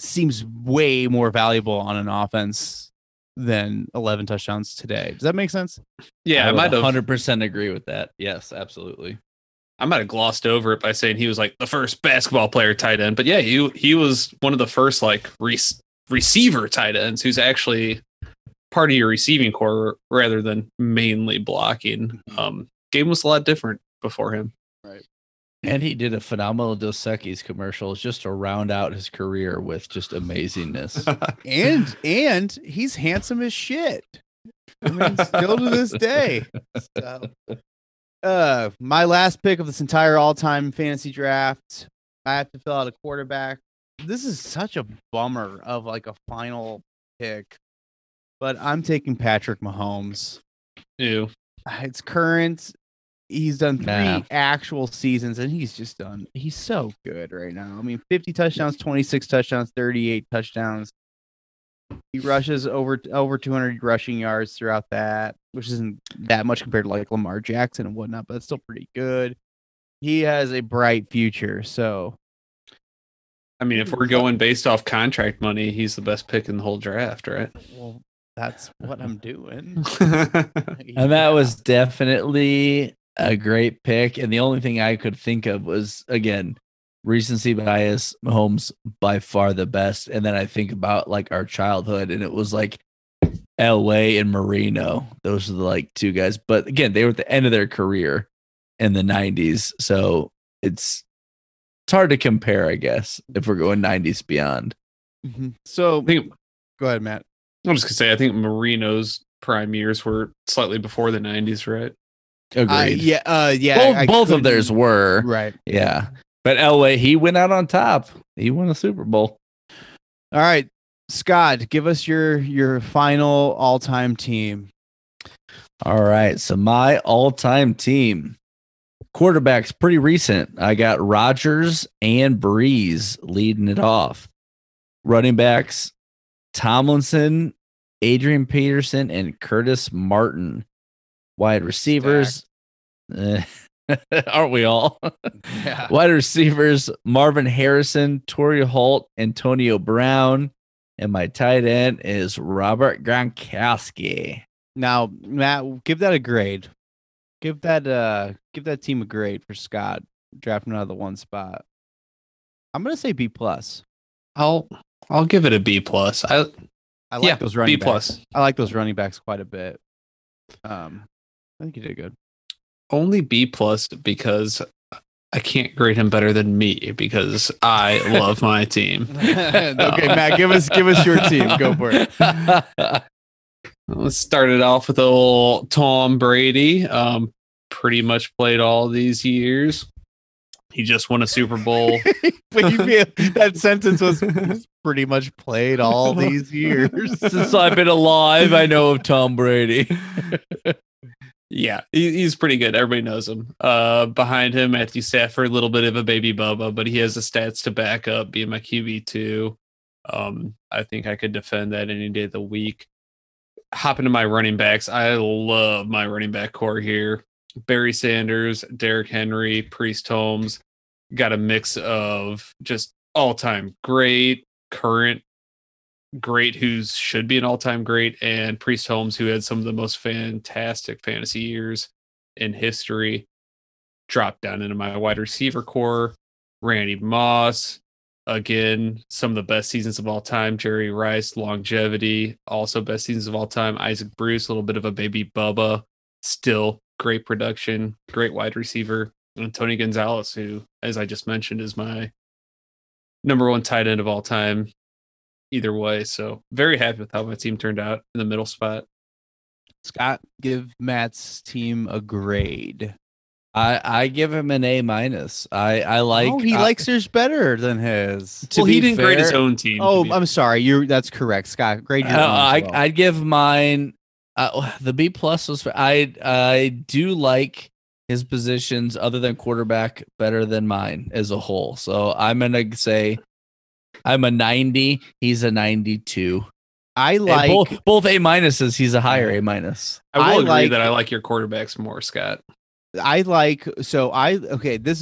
seems way more valuable on an offense than 11 touchdowns today. Does that make sense? Yeah, I might 100% agree with that. Yes, absolutely. I might have glossed over it by saying he was the first basketball player tight end, but yeah, he was one of the first receiver tight ends who's actually part of your receiving core rather than mainly blocking. Game was a lot different before him. Right. And he did a phenomenal Dos Equis commercials just to round out his career with just amazingness. and he's handsome as shit. I mean, still to this day. So, my last pick of this entire all-time fantasy draft, I have to fill out a quarterback. This is such a bummer of a final pick, but I'm taking Patrick Mahomes. Ew. It's current. He's done 3 actual seasons, and he's so good right now. I mean, 50 touchdowns, 26 touchdowns, 38 touchdowns. He rushes over 200 rushing yards throughout that, which isn't that much compared to Lamar Jackson and whatnot, but it's still pretty good. He has a bright future. So, I mean, if we're going based off contract money, he's the best pick in the whole draft, right? Well, that's what I'm doing. And that was definitely a great pick, and the only thing I could think of was, again, recency bias. Mahomes by far the best, and then I think about our childhood, and it was L.A. and Marino. Those are the two guys, but again, they were at the end of their career in the '90s, so it's hard to compare, I guess, if we're going '90s beyond. Mm-hmm. So, go ahead, Matt. I'm just gonna say I think Marino's prime years were slightly before the '90s, right? Agreed. Both of theirs were right. Yeah, but Elway, he went out on top. He won a Super Bowl. All right, Scott, give us your final all-time team. All right, so my all-time team, quarterback's pretty recent. I got Rodgers and Brees leading it off. Running backs, Tomlinson, Adrian Peterson, and Curtis Martin. Wide receivers, aren't we all? Yeah. Wide receivers, Marvin Harrison, Torrey Holt, Antonio Brown, and my tight end is Robert Gronkowski. Now, Matt, give that a grade. Give that team a grade for Scott drafting out of the one spot. I'm gonna say B+. I'll give it a B+. I like those running backs. I like those running backs quite a bit. I think you did good. Only B+ because I can't grade him better than me because I love my team. Okay, Matt, give us your team. Go for it. Let's start it off with old Tom Brady. Pretty much played all these years. He just won a Super Bowl. That sentence was pretty much played all these years. Since I've been alive, I know of Tom Brady. Yeah, he's pretty good. Everybody knows him. Behind him, Matthew Stafford, a little bit of a baby Bubba, but he has the stats to back up being my QB2. I think I could defend that any day of the week. Hop into my running backs. I love my running back core here. Barry Sanders, Derrick Henry, Priest Holmes. Got a mix of just all-time great, current great who should be an all-time great, and Priest Holmes, who had some of the most fantastic fantasy years in history. Dropped down into my wide receiver core. Randy Moss, again, some of the best seasons of all time. Jerry Rice, longevity, also best seasons of all time. Isaac Bruce, a little bit of a baby Bubba, still great production, great wide receiver. And Tony Gonzalez, who, as I just mentioned, is my number one tight end of all time. Either way, so very happy with how my team turned out in the middle spot. Scott, give Matt's team a grade. I give him an A-. I like. Oh, he likes yours better than his. Well, he didn't grade his own team. Oh, I'm sorry. That's correct, Scott. Grade your own. Well. I'd give mine. The B+ was. I do like his positions other than quarterback better than mine as a whole. So I'm gonna say. I'm a 90. He's a 92. I like both A-. He's a higher A-. I will agree that I like your quarterbacks more, Scott. This is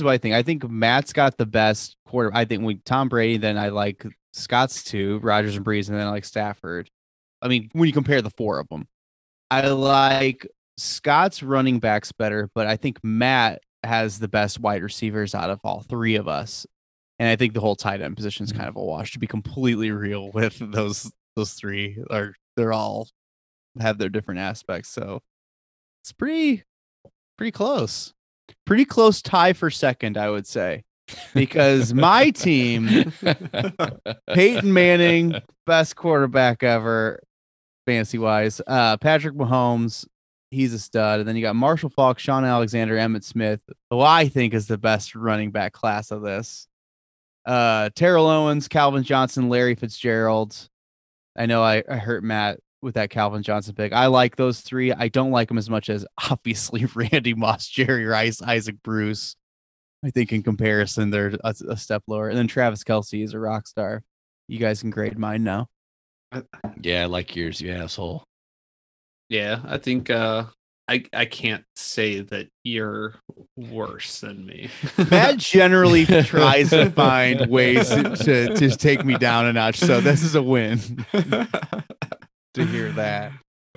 what I think. I think Matt's got the best quarterback. I think with Tom Brady, then I like Scott's two, Rodgers and Brees, and then I like Stafford. I mean, when you compare the four of them, I like Scott's running backs better, but I think Matt has the best wide receivers out of all three of us. And I think the whole tight end position is kind of a wash, to be completely real with those three. They're all have their different aspects. So it's pretty close. Pretty close tie for second, I would say. Because my team, Peyton Manning, best quarterback ever, fantasy-wise. Patrick Mahomes, he's a stud. And then you got Marshall Faulk, Shaun Alexander, Emmitt Smith, who I think is the best running back class of this. Terrell Owens, Calvin Johnson, Larry Fitzgerald. I know I hurt Matt with that Calvin Johnson pick. I like those three. I don't like them as much as, obviously, Randy Moss, Jerry Rice, Isaac Bruce. I think in comparison, they're a step lower. And then Travis Kelce is a rock star. You guys can grade mine now. Yeah, I like yours, you asshole. Yeah, I think... I can't say that you're worse than me. Matt generally tries to find ways to take me down a notch, so this is a win to hear that.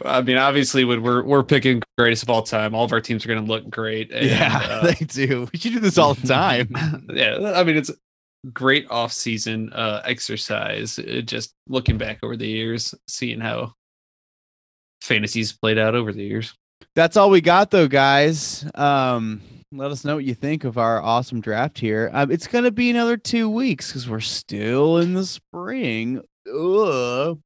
I mean, obviously, when we're picking greatest of all time, all of our teams are going to look great. And, they do. We should do this all the time. Yeah, I mean, it's great off-season exercise. Just looking back over the years, seeing how fantasies played out over the years. That's all we got, though, guys. Let us know what you think of our awesome draft here. It's going to be another 2 weeks because we're still in the spring. Ugh.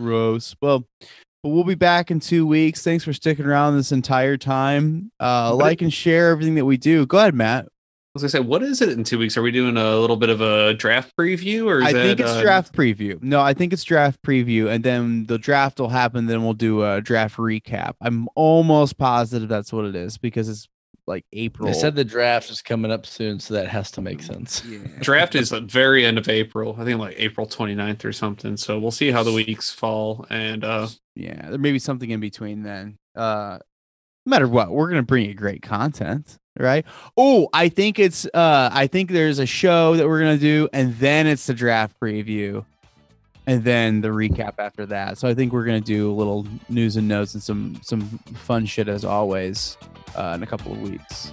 Gross. Well, but we'll be back in 2 weeks. Thanks for sticking around this entire time. Like and share everything that we do. Go ahead, Matt. I was gonna say, what is it in 2 weeks? Are we doing a little bit of a draft preview, or I think it's draft preview? No, I think it's draft preview, and then the draft will happen. Then we'll do a draft recap. I'm almost positive that's what it is because it's like April. They said the draft is coming up soon, so that has to make sense. Yeah. Draft is the very end of April. I think like April 29th or something. So we'll see how the weeks fall, and there may be something in between then. No matter what, we're gonna bring you great content. Right. Oh, I think there's a show that we're going to do, and then it's the draft preview and then the recap after that. So I think we're going to do a little news and notes and some fun shit as always in a couple of weeks.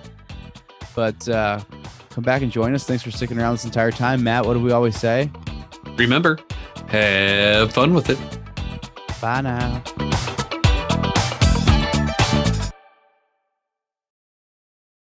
But come back and join us. Thanks for sticking around this entire time. Matt, what do we always say? Remember, have fun with it. Bye now.